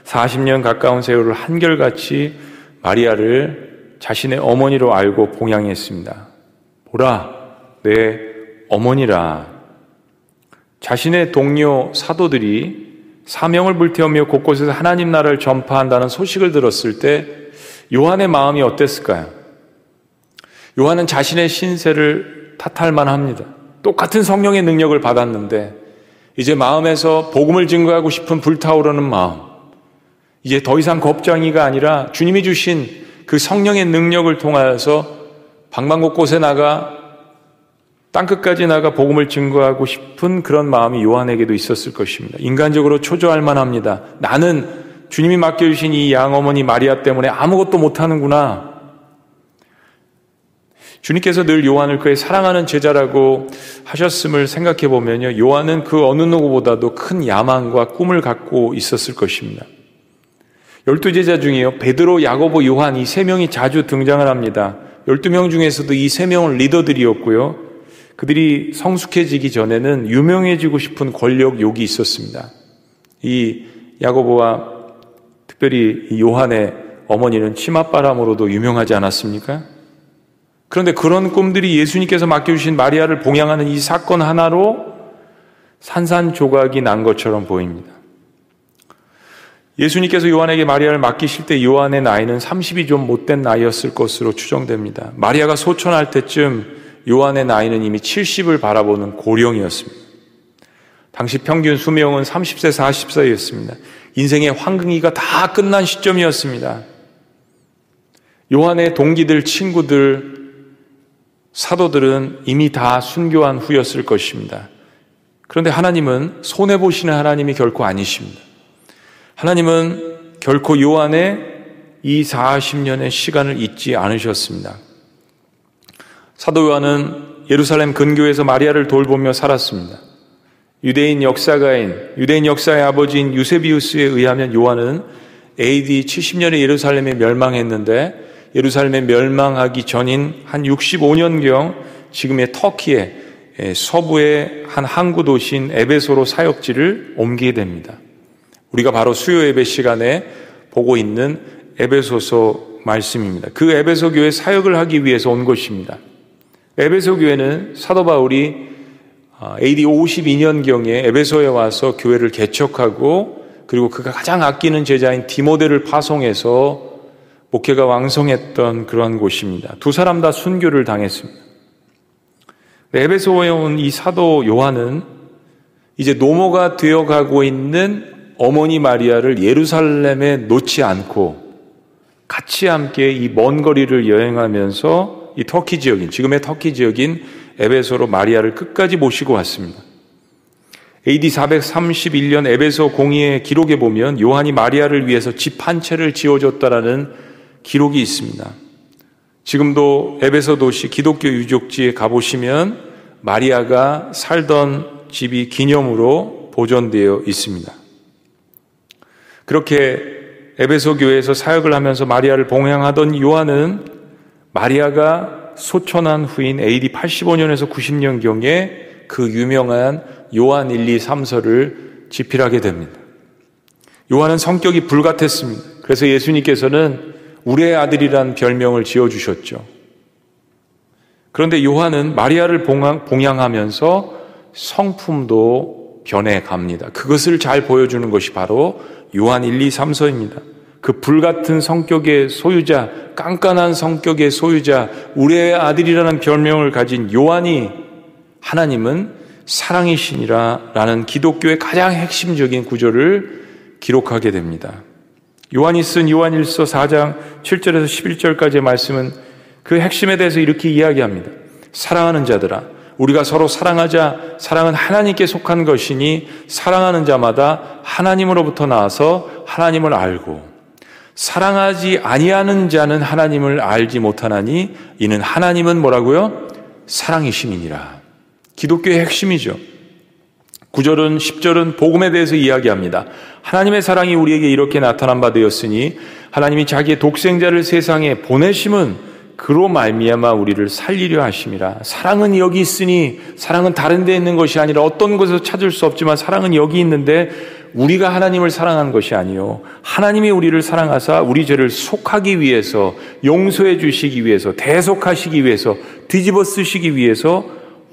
40년 가까운 세월을 한결같이 마리아를 자신의 어머니로 알고 봉양했습니다. 보라 네 어머니라. 자신의 동료 사도들이 사명을 불태우며 곳곳에서 하나님 나라를 전파한다는 소식을 들었을 때 요한의 마음이 어땠을까요? 요한은 자신의 신세를 탓할만 합니다. 똑같은 성령의 능력을 받았는데 이제 마음에서 복음을 증거하고 싶은 불타오르는 마음, 이제 더 이상 겁쟁이가 아니라 주님이 주신 그 성령의 능력을 통하여서 방방곳곳에 나가 땅끝까지 나가 복음을 증거하고 싶은 그런 마음이 요한에게도 있었을 것입니다. 인간적으로 초조할 만합니다. 나는 주님이 맡겨주신 이 양어머니 마리아 때문에 아무것도 못하는구나. 주님께서 늘 요한을 그의 사랑하는 제자라고 하셨음을 생각해 보면요, 요한은 그 어느 누구보다도 큰 야망과 꿈을 갖고 있었을 것입니다. 12제자 중에요, 베드로, 야고보, 요한 이 3명이 자주 등장을 합니다. 12명 중에서도 이 3명은 리더들이었고요, 그들이 성숙해지기 전에는 유명해지고 싶은 권력욕이 있었습니다. 이 야고보와 특별히 이 요한의 어머니는 치맛바람으로도 유명하지 않았습니까? 그런데 그런 꿈들이 예수님께서 맡겨주신 마리아를 봉양하는 이 사건 하나로 산산조각이 난 것처럼 보입니다. 예수님께서 요한에게 마리아를 맡기실 때 요한의 나이는 30이 좀 못된 나이였을 것으로 추정됩니다. 마리아가 소천할 때쯤 요한의 나이는 이미 70을 바라보는 고령이었습니다. 당시 평균 수명은 30세, 40세였습니다. 인생의 황금기가 다 끝난 시점이었습니다. 요한의 동기들, 친구들, 사도들은 이미 다 순교한 후였을 것입니다. 그런데 하나님은 손해보시는 하나님이 결코 아니십니다. 하나님은 결코 요한의 이 40년의 시간을 잊지 않으셨습니다. 사도 요한은 예루살렘 근교에서 마리아를 돌보며 살았습니다. 유대인 역사의 아버지인 유세비우스에 의하면 요한은 AD 70년에 예루살렘이 멸망했는데 예루살렘에 멸망하기 전인 한 65년경 지금의 터키의 서부의 한 항구 도시인 에베소로 사역지를 옮기게 됩니다. 우리가 바로 수요 예배 시간에 보고 있는 에베소서 말씀입니다. 그 에베소 교회 사역을 하기 위해서 온 것입니다. 에베소 교회는 사도 바울이 AD 52년경에 에베소에 와서 교회를 개척하고 그리고 그가 가장 아끼는 제자인 디모데를 파송해서 목회가 왕성했던 그런 곳입니다. 두 사람 다 순교를 당했습니다. 에베소에 온 이 사도 요한은 이제 노모가 되어가고 있는 어머니 마리아를 예루살렘에 놓지 않고 같이 함께 이 먼 거리를 여행하면서 이 터키 지역인, 지금의 터키 지역인 에베소로 마리아를 끝까지 모시고 왔습니다. AD 431년 에베소 공의의 기록에 보면 요한이 마리아를 위해서 집 한 채를 지어줬다라는 기록이 있습니다. 지금도 에베소 도시 기독교 유적지에 가보시면 마리아가 살던 집이 기념으로 보존되어 있습니다. 그렇게 에베소 교회에서 사역을 하면서 마리아를 봉양하던 요한은 마리아가 소천한 후인 AD 85년에서 90년경에 그 유명한 요한 1, 2, 3서를 집필하게 됩니다. 요한은 성격이 불같았습니다. 그래서 예수님께서는 우리의 아들이란 별명을 지어주셨죠. 그런데 요한은 마리아를 봉양하면서 성품도 변해갑니다. 그것을 잘 보여주는 것이 바로 요한 1, 2, 3서입니다. 그 불같은 성격의 소유자, 깐깐한 성격의 소유자, 우리의 아들이라는 별명을 가진 요한이 하나님은 사랑의 신이라라는 기독교의 가장 핵심적인 구절을 기록하게 됩니다. 요한이 쓴 요한일서 4장 7절에서 11절까지의 말씀은 그 핵심에 대해서 이렇게 이야기합니다. 사랑하는 자들아, 우리가 서로 사랑하자. 사랑은 하나님께 속한 것이니 사랑하는 자마다 하나님으로부터 나와서 하나님을 알고 사랑하지 아니하는 자는 하나님을 알지 못하나니 이는 하나님은 뭐라고요? 사랑이심이니라. 기독교의 핵심이죠. 9절은 10절은 복음에 대해서 이야기합니다. 하나님의 사랑이 우리에게 이렇게 나타난 바 되었으니 하나님이 자기의 독생자를 세상에 보내심은 그로 말미암아 우리를 살리려 하심이라. 사랑은 여기 있으니 사랑은 다른 데 있는 것이 아니라 어떤 곳에서 찾을 수 없지만 사랑은 여기 있는데 우리가 하나님을 사랑한 것이 아니요 하나님이 우리를 사랑하사 우리 죄를 속하기 위해서 용서해 주시기 위해서 대속하시기 위해서 뒤집어 쓰시기 위해서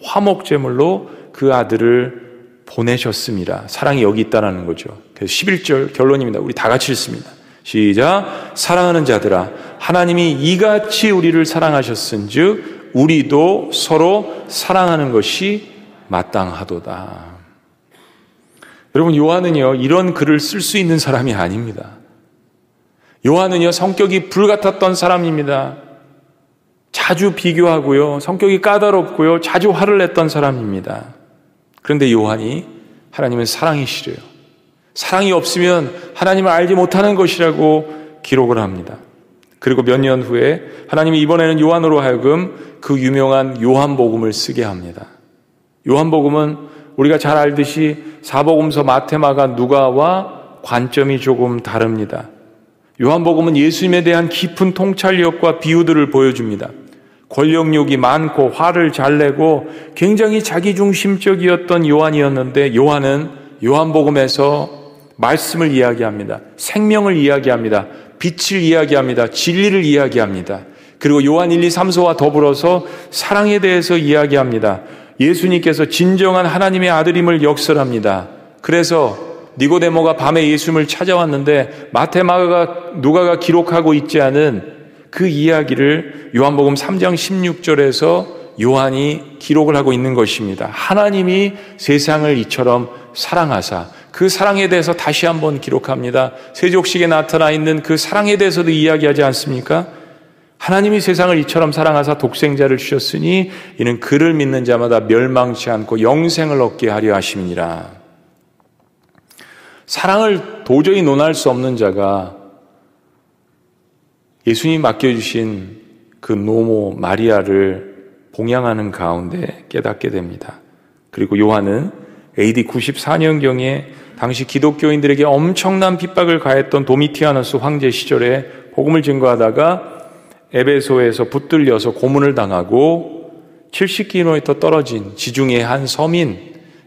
화목제물로 그 아들을 보내셨습니다. 사랑이 여기 있다는 거죠. 그래서 11절 결론입니다. 우리 다 같이 읽습니다. 시작. 사랑하는 자들아, 하나님이 이같이 우리를 사랑하셨은즉 우리도 서로 사랑하는 것이 마땅하도다. 여러분, 요한은요 이런 글을 쓸 수 있는 사람이 아닙니다. 요한은요 성격이 불같았던 사람입니다. 자주 비교하고요, 성격이 까다롭고요, 자주 화를 냈던 사람입니다. 그런데 요한이 하나님은 사랑이시래요. 사랑이 없으면 하나님을 알지 못하는 것이라고 기록을 합니다. 그리고 몇 년 후에 하나님이 이번에는 요한으로 하여금 그 유명한 요한복음을 쓰게 합니다. 요한복음은 우리가 잘 알듯이 사복음서, 마태마가, 누가와 관점이 조금 다릅니다. 요한복음은 예수님에 대한 깊은 통찰력과 비유들을 보여줍니다. 권력욕이 많고 화를 잘 내고 굉장히 자기중심적이었던 요한이었는데 요한은 요한복음에서 말씀을 이야기합니다. 생명을 이야기합니다. 빛을 이야기합니다. 진리를 이야기합니다. 그리고 요한 1, 2, 3서와 더불어서 사랑에 대해서 이야기합니다. 예수님께서 진정한 하나님의 아들임을 역설합니다. 그래서 니고데모가 밤에 예수님을 찾아왔는데 마테마가 누가가 기록하고 있지 않은 그 이야기를 요한복음 3장 16절에서 요한이 기록을 하고 있는 것입니다. 하나님이 세상을 이처럼 사랑하사 그 사랑에 대해서 다시 한번 기록합니다. 세족식에 나타나 있는 그 사랑에 대해서도 이야기하지 않습니까? 하나님이 세상을 이처럼 사랑하사 독생자를 주셨으니 이는 그를 믿는 자마다 멸망치 않고 영생을 얻게 하려 하심이니라. 사랑을 도저히 논할 수 없는 자가 예수님이 맡겨주신 그 노모 마리아를 봉양하는 가운데 깨닫게 됩니다. 그리고 요한은 AD 94년경에 당시 기독교인들에게 엄청난 핍박을 가했던 도미티아누스 황제 시절에 복음을 증거하다가 에베소에서 붙들려서 고문을 당하고 70km 떨어진 지중해 한 섬인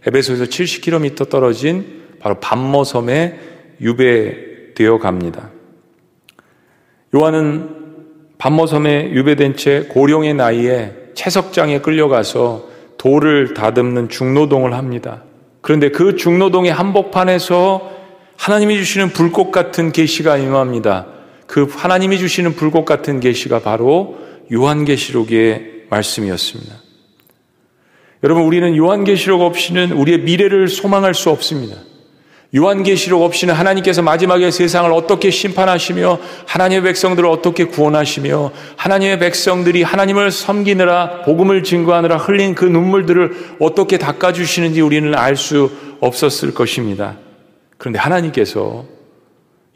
에베소에서 70km 떨어진 바로 밤머섬에 유배되어 갑니다. 요한은 밤머섬에 유배된 채 고령의 나이에 채석장에 끌려가서 돌을 다듬는 중노동을 합니다. 그런데 그 중노동의 한복판에서 하나님이 주시는 불꽃 같은 계시가 임합니다. 그 하나님이 주시는 불꽃 같은 계시가 바로 요한계시록의 말씀이었습니다. 여러분, 우리는 요한계시록 없이는 우리의 미래를 소망할 수 없습니다. 요한계시록 없이는 하나님께서 마지막에 세상을 어떻게 심판하시며 하나님의 백성들을 어떻게 구원하시며 하나님의 백성들이 하나님을 섬기느라 복음을 증거하느라 흘린 그 눈물들을 어떻게 닦아주시는지 우리는 알 수 없었을 것입니다. 그런데 하나님께서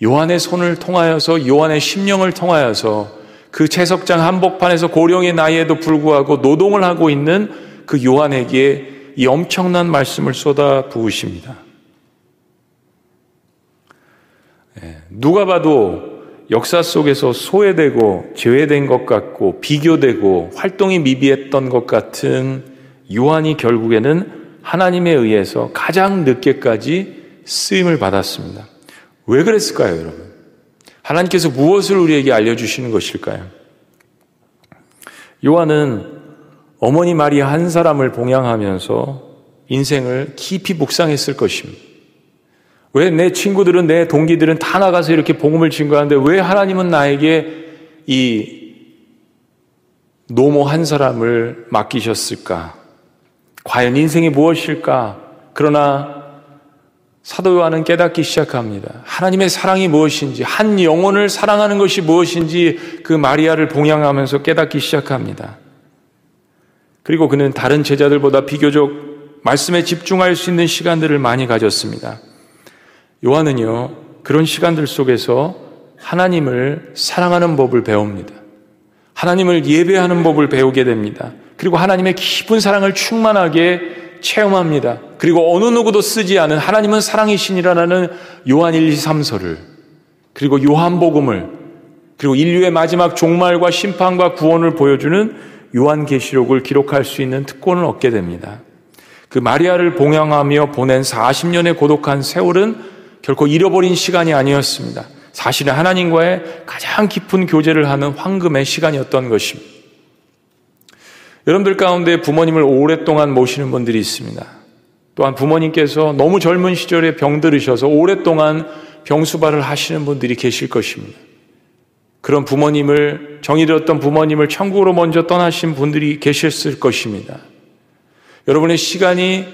요한의 손을 통하여서 요한의 심령을 통하여서 그 채석장 한복판에서 고령의 나이에도 불구하고 노동을 하고 있는 그 요한에게 이 엄청난 말씀을 쏟아 부으십니다. 누가 봐도 역사 속에서 소외되고 제외된 것 같고 비교되고 활동이 미비했던 것 같은 요한이 결국에는 하나님에 의해서 가장 늦게까지 쓰임을 받았습니다. 왜 그랬을까요, 여러분? 하나님께서 무엇을 우리에게 알려주시는 것일까요? 요한은 어머니 마리아 한 사람을 봉양하면서 인생을 깊이 묵상했을 것입니다. 왜 내 친구들은 내 동기들은 다 나가서 이렇게 복음을 증거하는데 왜 하나님은 나에게 이 노모 한 사람을 맡기셨을까? 과연 인생이 무엇일까? 그러나 사도 요한은 깨닫기 시작합니다. 하나님의 사랑이 무엇인지, 한 영혼을 사랑하는 것이 무엇인지 그 마리아를 봉양하면서 깨닫기 시작합니다. 그리고 그는 다른 제자들보다 비교적 말씀에 집중할 수 있는 시간들을 많이 가졌습니다. 요한은요, 그런 시간들 속에서 하나님을 사랑하는 법을 배웁니다. 하나님을 예배하는 법을 배우게 됩니다. 그리고 하나님의 깊은 사랑을 충만하게 체험합니다. 그리고 어느 누구도 쓰지 않은 하나님은 사랑이시니라는 요한 1, 2, 3서를 그리고 요한복음을 그리고 인류의 마지막 종말과 심판과 구원을 보여주는 요한계시록을 기록할 수 있는 특권을 얻게 됩니다. 그 마리아를 봉양하며 보낸 40년의 고독한 세월은 결코 잃어버린 시간이 아니었습니다. 사실은 하나님과의 가장 깊은 교제를 하는 황금의 시간이었던 것입니다. 여러분들 가운데 부모님을 오랫동안 모시는 분들이 있습니다. 또한 부모님께서 너무 젊은 시절에 병들으셔서 오랫동안 병수발을 하시는 분들이 계실 것입니다. 그런 부모님을, 정이 들었던 부모님을 천국으로 먼저 떠나신 분들이 계셨을 것입니다. 여러분의 시간이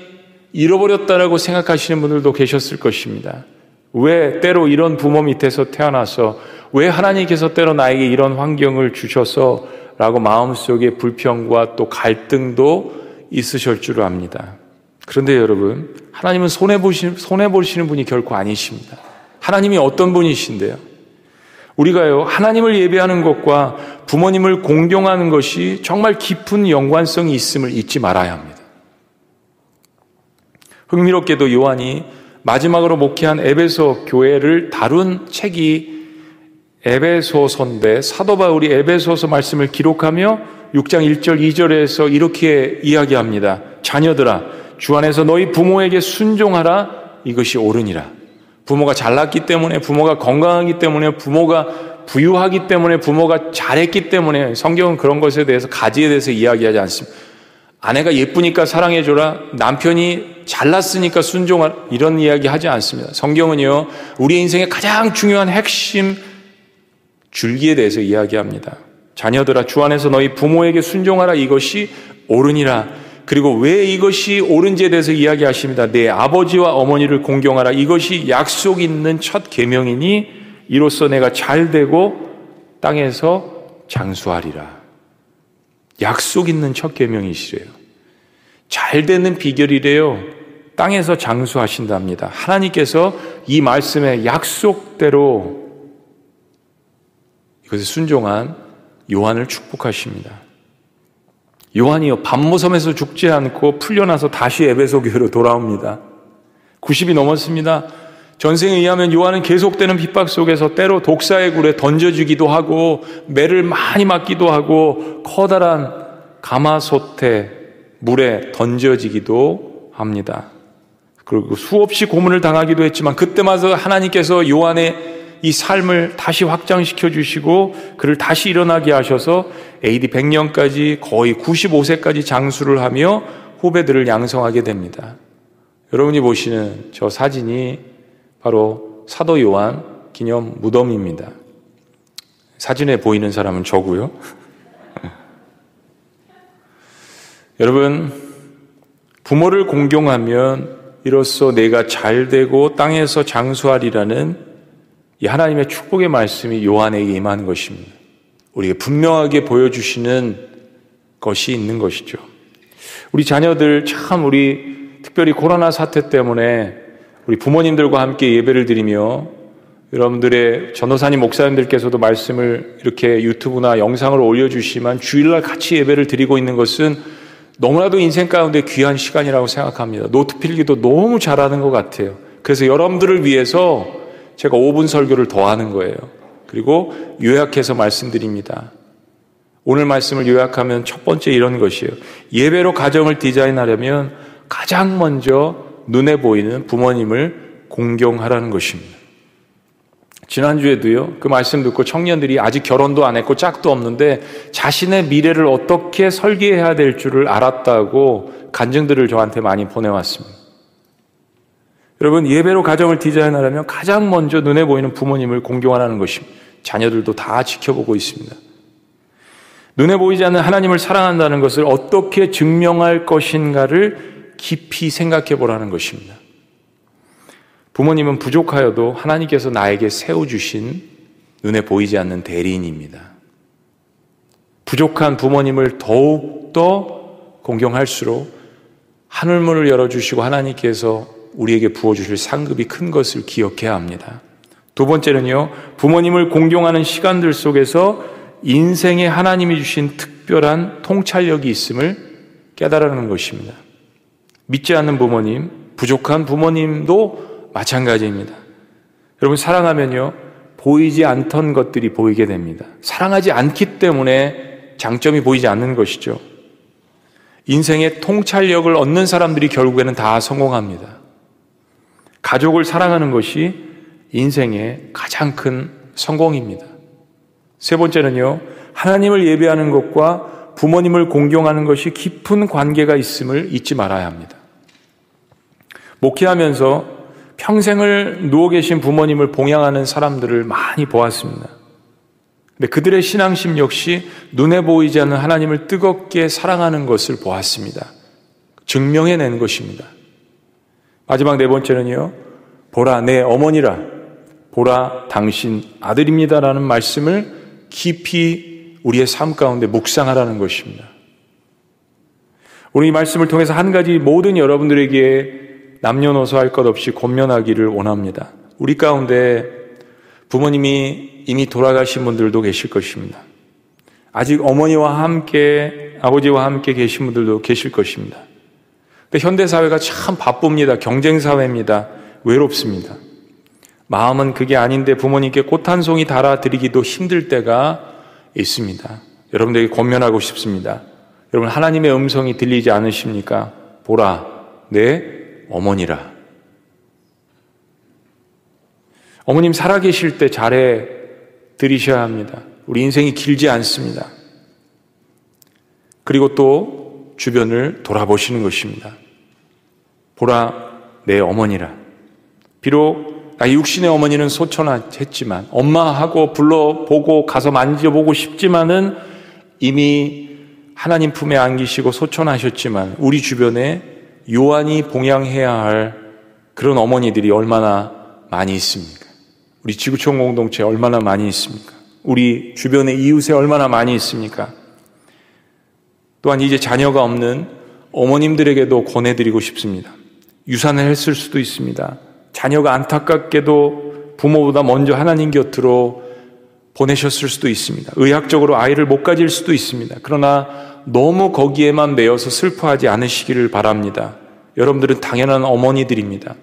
잃어버렸다라고 생각하시는 분들도 계셨을 것입니다. 왜 때로 이런 부모 밑에서 태어나서, 왜 하나님께서 때로 나에게 이런 환경을 주셔서 라고 마음속에 불평과 또 갈등도 있으실 줄 압니다. 그런데 여러분, 하나님은 손해보시는 분이 결코 아니십니다. 하나님이 어떤 분이신데요? 우리가요, 하나님을 예배하는 것과 부모님을 공경하는 것이 정말 깊은 연관성이 있음을 잊지 말아야 합니다. 흥미롭게도 요한이 마지막으로 목회한 에베소 교회를 다룬 책이 에베소서인데 사도 바울이 에베소서 말씀을 기록하며 6장 1절 2절에서 이렇게 이야기합니다. 자녀들아, 주 안에서 너희 부모에게 순종하라. 이것이 옳으니라. 부모가 잘났기 때문에, 부모가 건강하기 때문에, 부모가 부유하기 때문에, 부모가 잘했기 때문에 성경은 그런 것에 대해서, 가지에 대해서 이야기하지 않습니다. 아내가 예쁘니까 사랑해줘라, 남편이 잘났으니까 순종하라, 이런 이야기 하지 않습니다. 성경은요, 우리의 인생의 가장 중요한 핵심 줄기에 대해서 이야기합니다. 자녀들아, 주 안에서 너희 부모에게 순종하라. 이것이 옳으니라. 그리고 왜 이것이 옳은지에 대해서 이야기하십니다. 내 아버지와 어머니를 공경하라. 이것이 약속 있는 첫 계명이니 이로써 내가 잘되고 땅에서 장수하리라. 약속 있는 첫 계명이시래요. 잘 되는 비결이래요. 땅에서 장수하신답니다. 하나님께서 이 말씀의 약속대로 이것에 순종한 요한을 축복하십니다. 요한이요, 반모섬에서 죽지 않고 풀려나서 다시 에베소 교회로 돌아옵니다. 90이 넘었습니다. 전생에 의하면 요한은 계속되는 핍박 속에서 때로 독사의 굴에 던져지기도 하고 매를 많이 맞기도 하고 커다란 가마솥에 물에 던져지기도 합니다. 그리고 수없이 고문을 당하기도 했지만 그때마다 하나님께서 요한의 이 삶을 다시 확장시켜 주시고 그를 다시 일어나게 하셔서 AD 100년까지 거의 95세까지 장수를 하며 후배들을 양성하게 됩니다. 여러분이 보시는 저 사진이 바로 사도 요한 기념 무덤입니다. 사진에 보이는 사람은 저고요. 여러분, 부모를 공경하면 이로써 내가 잘되고 땅에서 장수하리라는 이 하나님의 축복의 말씀이 요한에게 임한 것입니다. 우리에게 분명하게 보여주시는 것이 있는 것이죠. 우리 자녀들 참 우리 특별히 코로나 사태 때문에 우리 부모님들과 함께 예배를 드리며 여러분들의 전도사님 목사님들께서도 말씀을 이렇게 유튜브나 영상으로 올려주시지만 주일날 같이 예배를 드리고 있는 것은 너무나도 인생 가운데 귀한 시간이라고 생각합니다. 노트 필기도 너무 잘하는 것 같아요. 그래서 여러분들을 위해서 제가 5분 설교를 더 하는 거예요. 그리고 요약해서 말씀드립니다. 오늘 말씀을 요약하면 첫 번째 이런 것이에요. 예배로 가정을 디자인하려면 가장 먼저 눈에 보이는 부모님을 공경하라는 것입니다. 지난주에도요, 그 말씀 듣고 청년들이 아직 결혼도 안 했고 짝도 없는데 자신의 미래를 어떻게 설계해야 될 줄을 알았다고 간증들을 저한테 많이 보내왔습니다. 여러분, 예배로 가정을 디자인하려면 가장 먼저 눈에 보이는 부모님을 공경하라는 것입니다. 자녀들도 다 지켜보고 있습니다. 눈에 보이지 않는 하나님을 사랑한다는 것을 어떻게 증명할 것인가를 깊이 생각해 보라는 것입니다. 부모님은 부족하여도 하나님께서 나에게 세워주신 눈에 보이지 않는 대리인입니다. 부족한 부모님을 더욱더 공경할수록 하늘문을 열어주시고 하나님께서 우리에게 부어주실 상급이 큰 것을 기억해야 합니다. 두 번째는요, 부모님을 공경하는 시간들 속에서 인생에 하나님이 주신 특별한 통찰력이 있음을 깨달으는 것입니다. 믿지 않는 부모님, 부족한 부모님도 마찬가지입니다. 여러분, 사랑하면요, 보이지 않던 것들이 보이게 됩니다. 사랑하지 않기 때문에 장점이 보이지 않는 것이죠. 인생의 통찰력을 얻는 사람들이 결국에는 다 성공합니다. 가족을 사랑하는 것이 인생의 가장 큰 성공입니다. 세 번째는요, 하나님을 예배하는 것과 부모님을 공경하는 것이 깊은 관계가 있음을 잊지 말아야 합니다. 목회하면서 평생을 누워 계신 부모님을 봉양하는 사람들을 많이 보았습니다. 근데 그들의 신앙심 역시 눈에 보이지 않는 하나님을 뜨겁게 사랑하는 것을 보았습니다. 증명해낸 것입니다. 마지막 네 번째는요, 보라 네 어머니라, 보라 당신 아들입니다라는 말씀을 깊이 우리의 삶 가운데 묵상하라는 것입니다. 오늘 이 말씀을 통해서 한 가지 모든 여러분들에게 남녀노소 할 것 없이 권면하기를 원합니다. 우리 가운데 부모님이 이미 돌아가신 분들도 계실 것입니다. 아직 어머니와 함께 아버지와 함께 계신 분들도 계실 것입니다. 근데 현대사회가 참 바쁩니다. 경쟁사회입니다. 외롭습니다. 마음은 그게 아닌데 부모님께 꽃 한 송이 달아드리기도 힘들 때가 있습니다. 여러분들에게 권면하고 싶습니다. 여러분, 하나님의 음성이 들리지 않으십니까? 보라 네 어머니라. 어머님 살아계실 때 잘해 드리셔야 합니다. 우리 인생이 길지 않습니다. 그리고 또 주변을 돌아보시는 것입니다. 보라 네 어머니라. 비록 육신의 어머니는 소천했지만 엄마하고 불러보고 가서 만져보고 싶지만은 이미 하나님 품에 안기시고 소천하셨지만 우리 주변에 요한이 봉양해야 할 그런 어머니들이 얼마나 많이 있습니까? 우리 지구촌 공동체에 얼마나 많이 있습니까? 우리 주변의 이웃에 얼마나 많이 있습니까? 또한 이제 자녀가 없는 어머님들에게도 권해드리고 싶습니다. 유산을 했을 수도 있습니다. 자녀가 안타깝게도 부모보다 먼저 하나님 곁으로 보내셨을 수도 있습니다. 의학적으로 아이를 못 가질 수도 있습니다. 그러나 너무 거기에만 매여서 슬퍼하지 않으시기를 바랍니다. 여러분들은 당연한 어머니들입니다.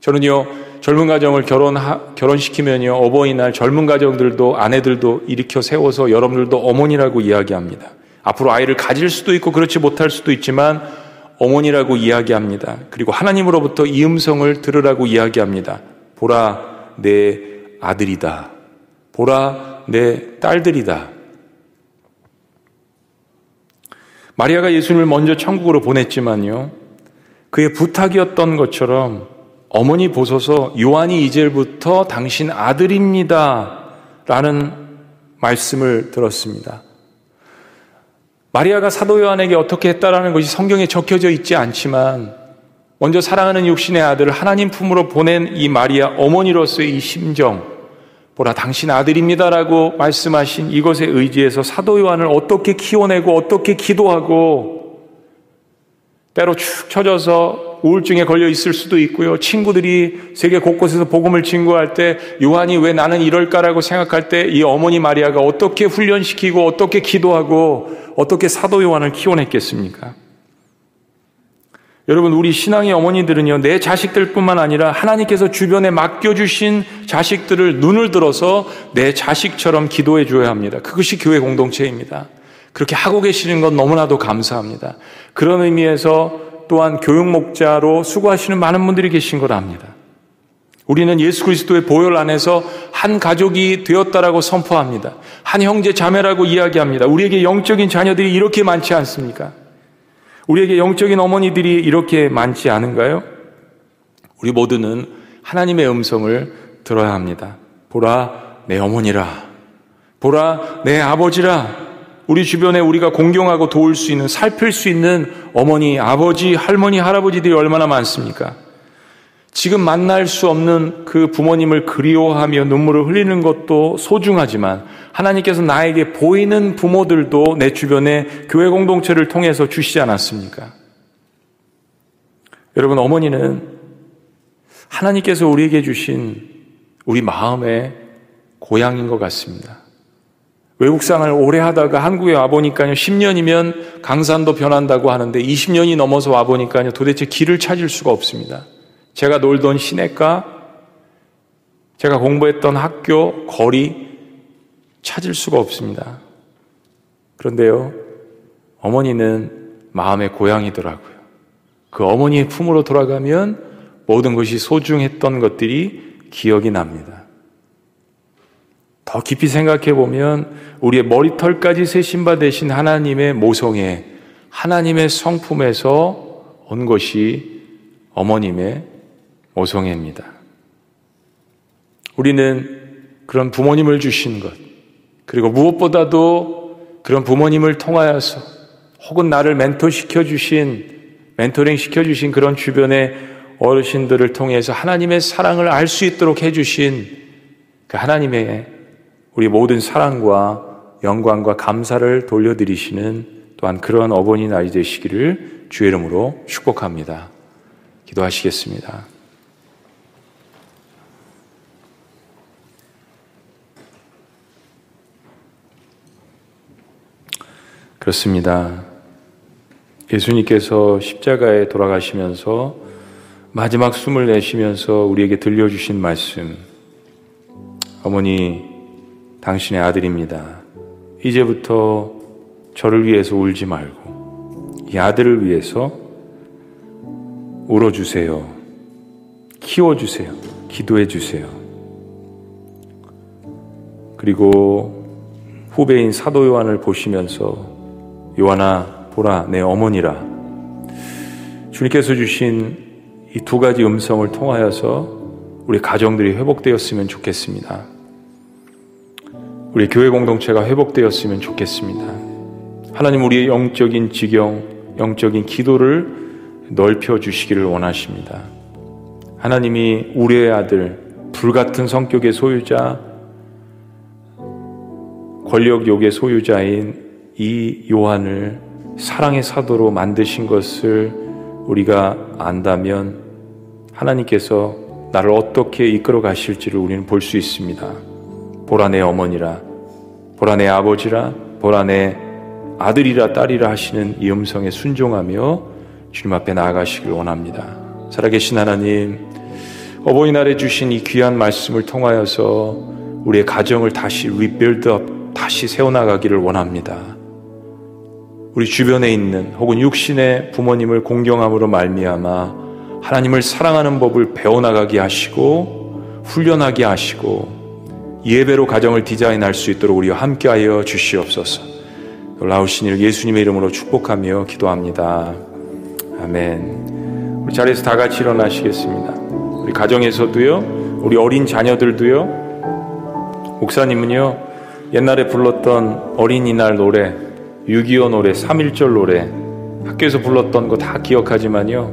저는요, 젊은 가정을 결혼시키면요, 어버이날 젊은 가정들도 아내들도 일으켜 세워서 여러분들도 어머니라고 이야기합니다. 앞으로 아이를 가질 수도 있고 그렇지 못할 수도 있지만 어머니라고 이야기합니다. 그리고 하나님으로부터 이 음성을 들으라고 이야기합니다. 보라 내 아들이다. 보라 내 딸들이다. 마리아가 예수님을 먼저 천국으로 보냈지만요, 그의 부탁이었던 것처럼 어머니 보소서 요한이 이제부터 당신 아들입니다 라는 말씀을 들었습니다. 마리아가 사도 요한에게 어떻게 했다라는 것이 성경에 적혀져 있지 않지만 먼저 사랑하는 육신의 아들을 하나님 품으로 보낸 이 마리아 어머니로서의 이 심정, 보라 당신 아들입니다라고 말씀하신 이것에 의지해서 사도 요한을 어떻게 키워내고 어떻게 기도하고, 때로 축 처져서 우울증에 걸려 있을 수도 있고요, 친구들이 세계 곳곳에서 복음을 증거할 때 요한이 왜 나는 이럴까라고 생각할 때 이 어머니 마리아가 어떻게 훈련시키고 어떻게 기도하고 어떻게 사도 요한을 키워냈겠습니까? 여러분, 우리 신앙의 어머니들은요, 내 자식들뿐만 아니라 하나님께서 주변에 맡겨주신 자식들을 눈을 들어서 내 자식처럼 기도해 줘야 합니다. 그것이 교회 공동체입니다. 그렇게 하고 계시는 건 너무나도 감사합니다. 그런 의미에서 또한 교육 목자로 수고하시는 많은 분들이 계신 걸 압니다. 우리는 예수 그리스도의 보혈 안에서 한 가족이 되었다라고 선포합니다. 한 형제 자매라고 이야기합니다. 우리에게 영적인 자녀들이 이렇게 많지 않습니까? 우리에게 영적인 어머니들이 이렇게 많지 않은가요? 우리 모두는 하나님의 음성을 들어야 합니다. 보라 내 어머니라, 보라 내 아버지라. 우리 주변에 우리가 공경하고 도울 수 있는, 살필 수 있는 어머니, 아버지, 할머니, 할아버지들이 얼마나 많습니까? 지금 만날 수 없는 그 부모님을 그리워하며 눈물을 흘리는 것도 소중하지만 하나님께서 나에게 보이는 부모들도 내 주변에 교회 공동체를 통해서 주시지 않았습니까? 여러분, 어머니는 하나님께서 우리에게 주신 우리 마음의 고향인 것 같습니다. 외국상을 오래 하다가 한국에 와보니까요, 10년이면 강산도 변한다고 하는데 20년이 넘어서 와보니까요, 도대체 길을 찾을 수가 없습니다. 제가 놀던 시내가, 제가 공부했던 학교, 거리 찾을 수가 없습니다. 그런데요, 어머니는 마음의 고향이더라고요. 그 어머니의 품으로 돌아가면 모든 것이 소중했던 것들이 기억이 납니다. 더 깊이 생각해 보면 우리의 머리털까지 세신 바 되신 하나님의 모성애, 하나님의 성품에서 온 것이 어머님의 모성애입니다. 우리는 그런 부모님을 주신 것, 그리고 무엇보다도 그런 부모님을 통하여서 혹은 나를 멘토링 시켜주신 그런 주변의 어르신들을 통해서 하나님의 사랑을 알 수 있도록 해주신 그 하나님의 우리 모든 사랑과 영광과 감사를 돌려드리시는 또한 그런 어버이날이 되시기를 주의 이름으로 축복합니다. 기도하시겠습니다. 그렇습니다. 예수님께서 십자가에 돌아가시면서 마지막 숨을 내쉬면서 우리에게 들려주신 말씀, 어머니 당신의 아들입니다. 이제부터 저를 위해서 울지 말고 이 아들을 위해서 울어주세요. 키워주세요. 기도해주세요. 그리고 후배인 사도 요한을 보시면서 요한아 보라 내 어머니라, 주님께서 주신 이 두 가지 음성을 통하여서 우리 가정들이 회복되었으면 좋겠습니다. 우리 교회 공동체가 회복되었으면 좋겠습니다. 하나님, 우리의 영적인 지경, 영적인 기도를 넓혀주시기를 원하십니다. 하나님이 우리의 아들, 불같은 성격의 소유자, 권력욕의 소유자인 이 요한을 사랑의 사도로 만드신 것을 우리가 안다면 하나님께서 나를 어떻게 이끌어 가실지를 우리는 볼 수 있습니다. 보라 내 어머니라, 보라 내 아버지라, 보라 내 아들이라 딸이라 하시는 이 음성에 순종하며 주님 앞에 나아가시길 원합니다. 살아계신 하나님, 어버이날에 주신 이 귀한 말씀을 통하여서 우리의 가정을 다시 리빌드업, 다시 세워나가기를 원합니다. 우리 주변에 있는 혹은 육신의 부모님을 공경함으로 말미암아 하나님을 사랑하는 법을 배워나가게 하시고 훈련하게 하시고 예배로 가정을 디자인할 수 있도록 우리와 함께하여 주시옵소서. 놀라우신 일 예수님의 이름으로 축복하며 기도합니다. 아멘. 우리 자리에서 다 같이 일어나시겠습니다. 우리 가정에서도요, 우리 어린 자녀들도요. 목사님은요, 옛날에 불렀던 어린이날 노래 6.25 노래, 3.1절 노래 학교에서 불렀던 거 다 기억하지만요,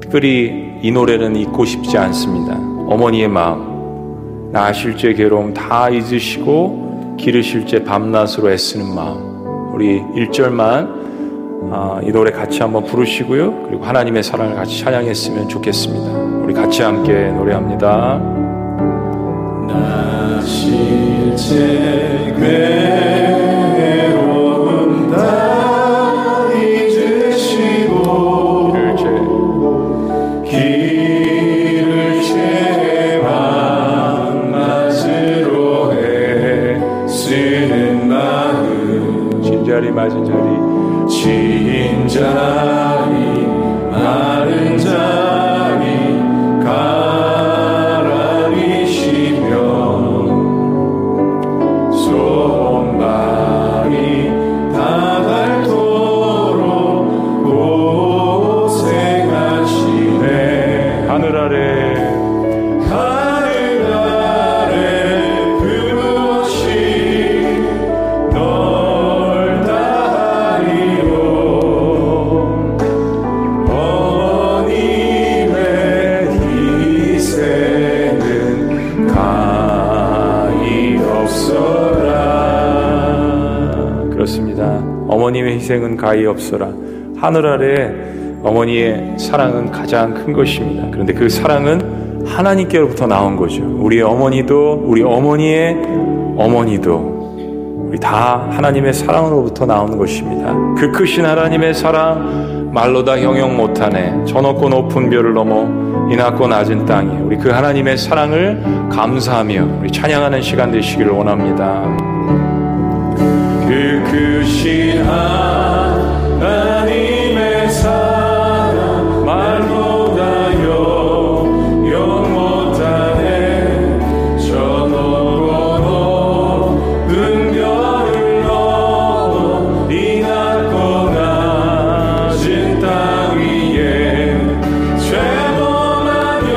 특별히 이 노래는 잊고 싶지 않습니다. 어머니의 마음, 낳으실 때 괴로움 다 잊으시고 기르실 때 밤낮으로 애쓰는 마음. 우리 1절만 이 노래 같이 한번 부르시고요, 그리고 하나님의 사랑을 같이 찬양했으면 좋겠습니다. 우리 같이 함께 노래합니다. 낳으실 때 괴로움 다 잊으시고 길을 채 밤낮으로 애쓰는 마음. 진자리 맞은 자리, 진자리 마른 자리 어머님의 희생은 가히 없어라. 하늘 아래 어머니의 사랑은 가장 큰 것입니다. 그런데 그 사랑은 하나님께로부터 나온 거죠. 우리 어머니도, 우리 어머니의 어머니도, 우리 다 하나님의 사랑으로부터 나온 것입니다. 그 크신 하나님의 사랑 말로 다 형용 못하네. 저 높고 높은 별을 넘어 이 낮고 낮은 땅에 우리 그 하나님의 사랑을 감사하며 우리 찬양하는 시간 되시기를 원합니다. 그 크신 하나님의 사랑 말보다 영영 못하네. 저 높고 높은 별을 넘어 이 낮고 낮은 땅 위에 최고하여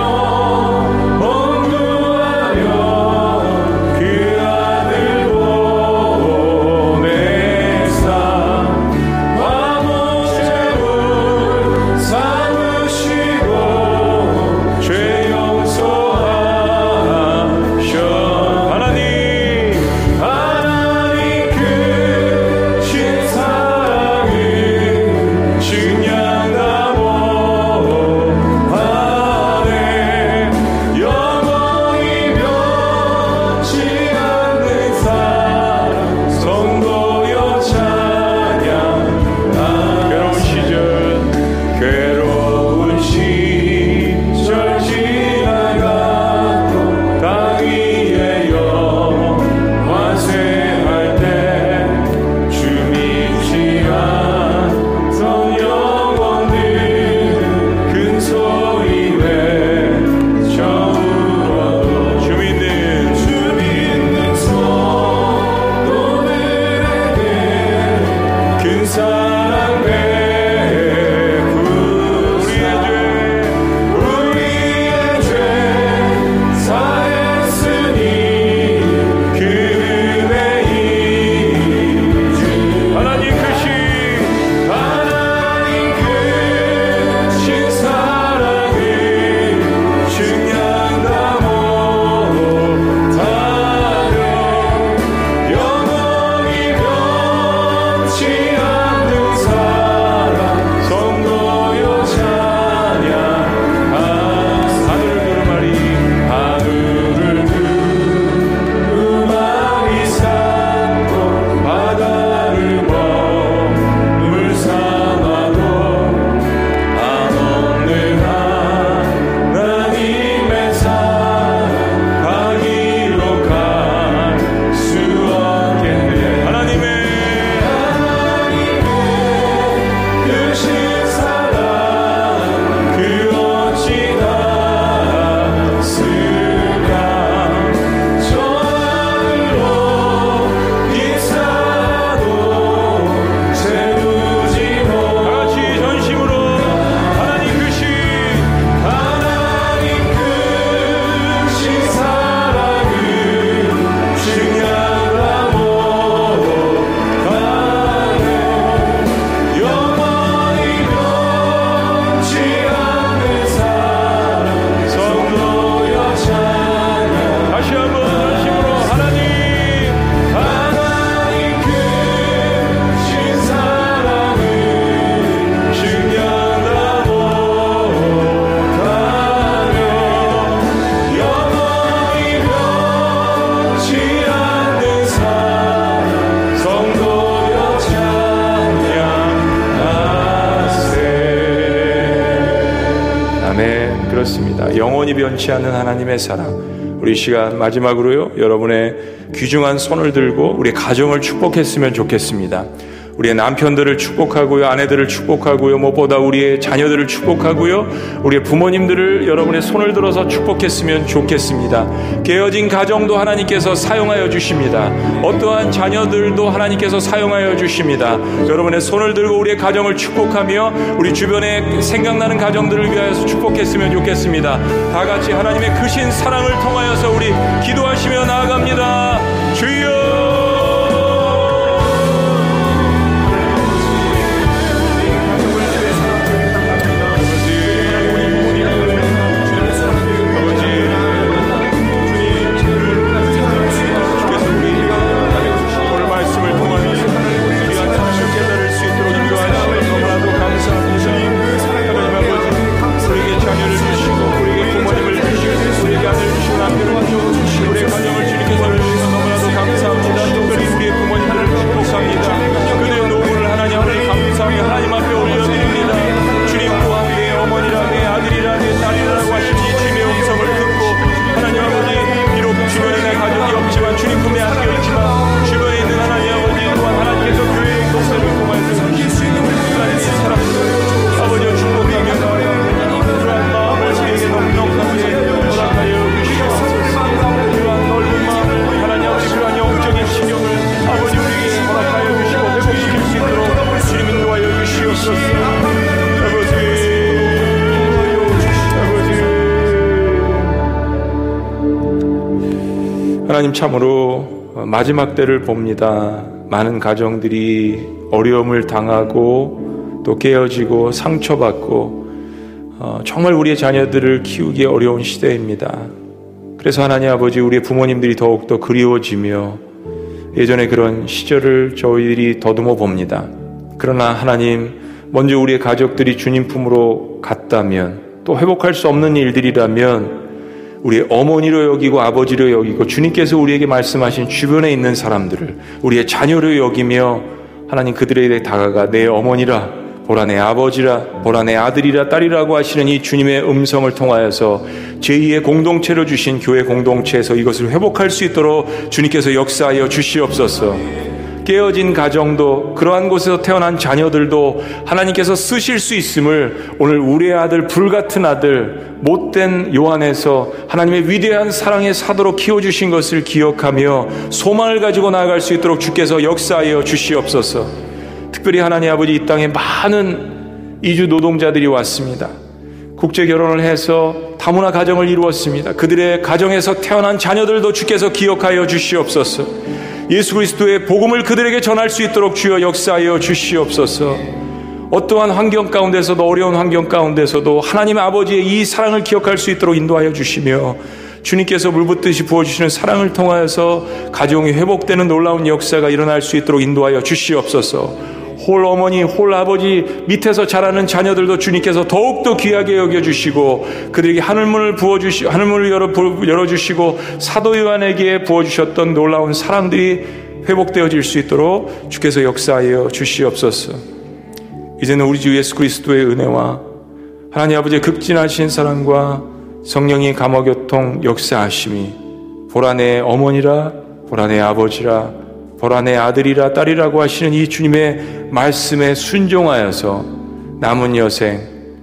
온구하여 그 아들 보내. 네, 그렇습니다. 영원히 변치 않는 하나님의 사랑. 우리 시간 마지막으로요, 여러분의 귀중한 손을 들고 우리 가정을 축복했으면 좋겠습니다. 우리의 남편들을 축복하고요, 아내들을 축복하고요, 무엇보다 우리의 자녀들을 축복하고요, 우리의 부모님들을 여러분의 손을 들어서 축복했으면 좋겠습니다. 깨어진 가정도 하나님께서 사용하여 주십니다. 어떠한 자녀들도 하나님께서 사용하여 주십니다. 여러분의 손을 들고 우리의 가정을 축복하며 우리 주변에 생각나는 가정들을 위하여서 축복했으면 좋겠습니다. 다 같이 하나님의 크신 사랑을 통하여서 우리 기도하시며 나아갑니다. 주여! 하나님, 참으로 마지막 때를 봅니다. 많은 가정들이 어려움을 당하고 또 깨어지고 상처받고 정말 우리의 자녀들을 키우기 어려운 시대입니다. 그래서 하나님 아버지, 우리의 부모님들이 더욱더 그리워지며 예전에 그런 시절을 저희들이 더듬어 봅니다. 그러나 하나님, 먼저 우리의 가족들이 주님 품으로 갔다면, 또 회복할 수 없는 일들이라면 우리의 어머니로 여기고 아버지로 여기고 주님께서 우리에게 말씀하신 주변에 있는 사람들을 우리의 자녀로 여기며 하나님, 그들에게 다가가 내 어머니라, 보라 내 아버지라, 보라 내 아들이라 딸이라고 하시는 이 주님의 음성을 통하여서 제2의 공동체로 주신 교회 공동체에서 이것을 회복할 수 있도록 주님께서 역사하여 주시옵소서. 깨어진 가정도, 그러한 곳에서 태어난 자녀들도 하나님께서 쓰실 수 있음을 오늘 우리의 아들, 불같은 아들, 못된 요한에서 하나님의 위대한 사랑에 사도록 키워주신 것을 기억하며 소망을 가지고 나아갈 수 있도록 주께서 역사하여 주시옵소서. 특별히 하나님 아버지, 이 땅에 많은 이주 노동자들이 왔습니다. 국제 결혼을 해서 다문화 가정을 이루었습니다. 그들의 가정에서 태어난 자녀들도 주께서 기억하여 주시옵소서. 예수 그리스도의 복음을 그들에게 전할 수 있도록 주여 역사하여 주시옵소서. 어떠한 환경 가운데서도, 어려운 환경 가운데서도 하나님 아버지의 이 사랑을 기억할 수 있도록 인도하여 주시며 주님께서 물붓듯이 부어주시는 사랑을 통하여서 가정이 회복되는 놀라운 역사가 일어날 수 있도록 인도하여 주시옵소서. 홀 어머니, 홀 아버지 밑에서 자라는 자녀들도 주님께서 더욱더 귀하게 여겨주시고 그들에게 하늘문을 부어주시, 하늘문을 열어주시고 사도 요한에게 부어주셨던 놀라운 사랑들이 회복되어질 수 있도록 주께서 역사하여 주시옵소서. 이제는 우리 주 예수 그리스도의 은혜와 하나님 아버지의 극진하신 사랑과 성령의 감화교통 역사하심이, 보라 내 어머니라, 보라 내 아버지라, 보라 내 아들이라 딸이라고 하시는 이 주님의 말씀에 순종하여서 남은 여생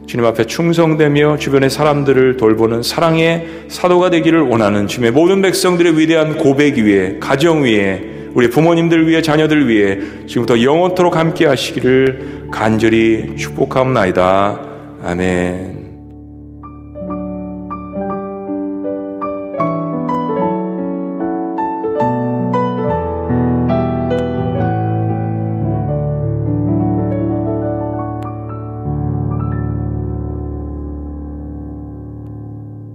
주님 앞에 충성되며 주변의 사람들을 돌보는 사랑의 사도가 되기를 원하는 주님의 모든 백성들의 위대한 고백 위에, 가정 위에, 우리 부모님들 위에, 자녀들 위에 지금부터 영원토록 함께 하시기를 간절히 축복하옵나이다. 아멘.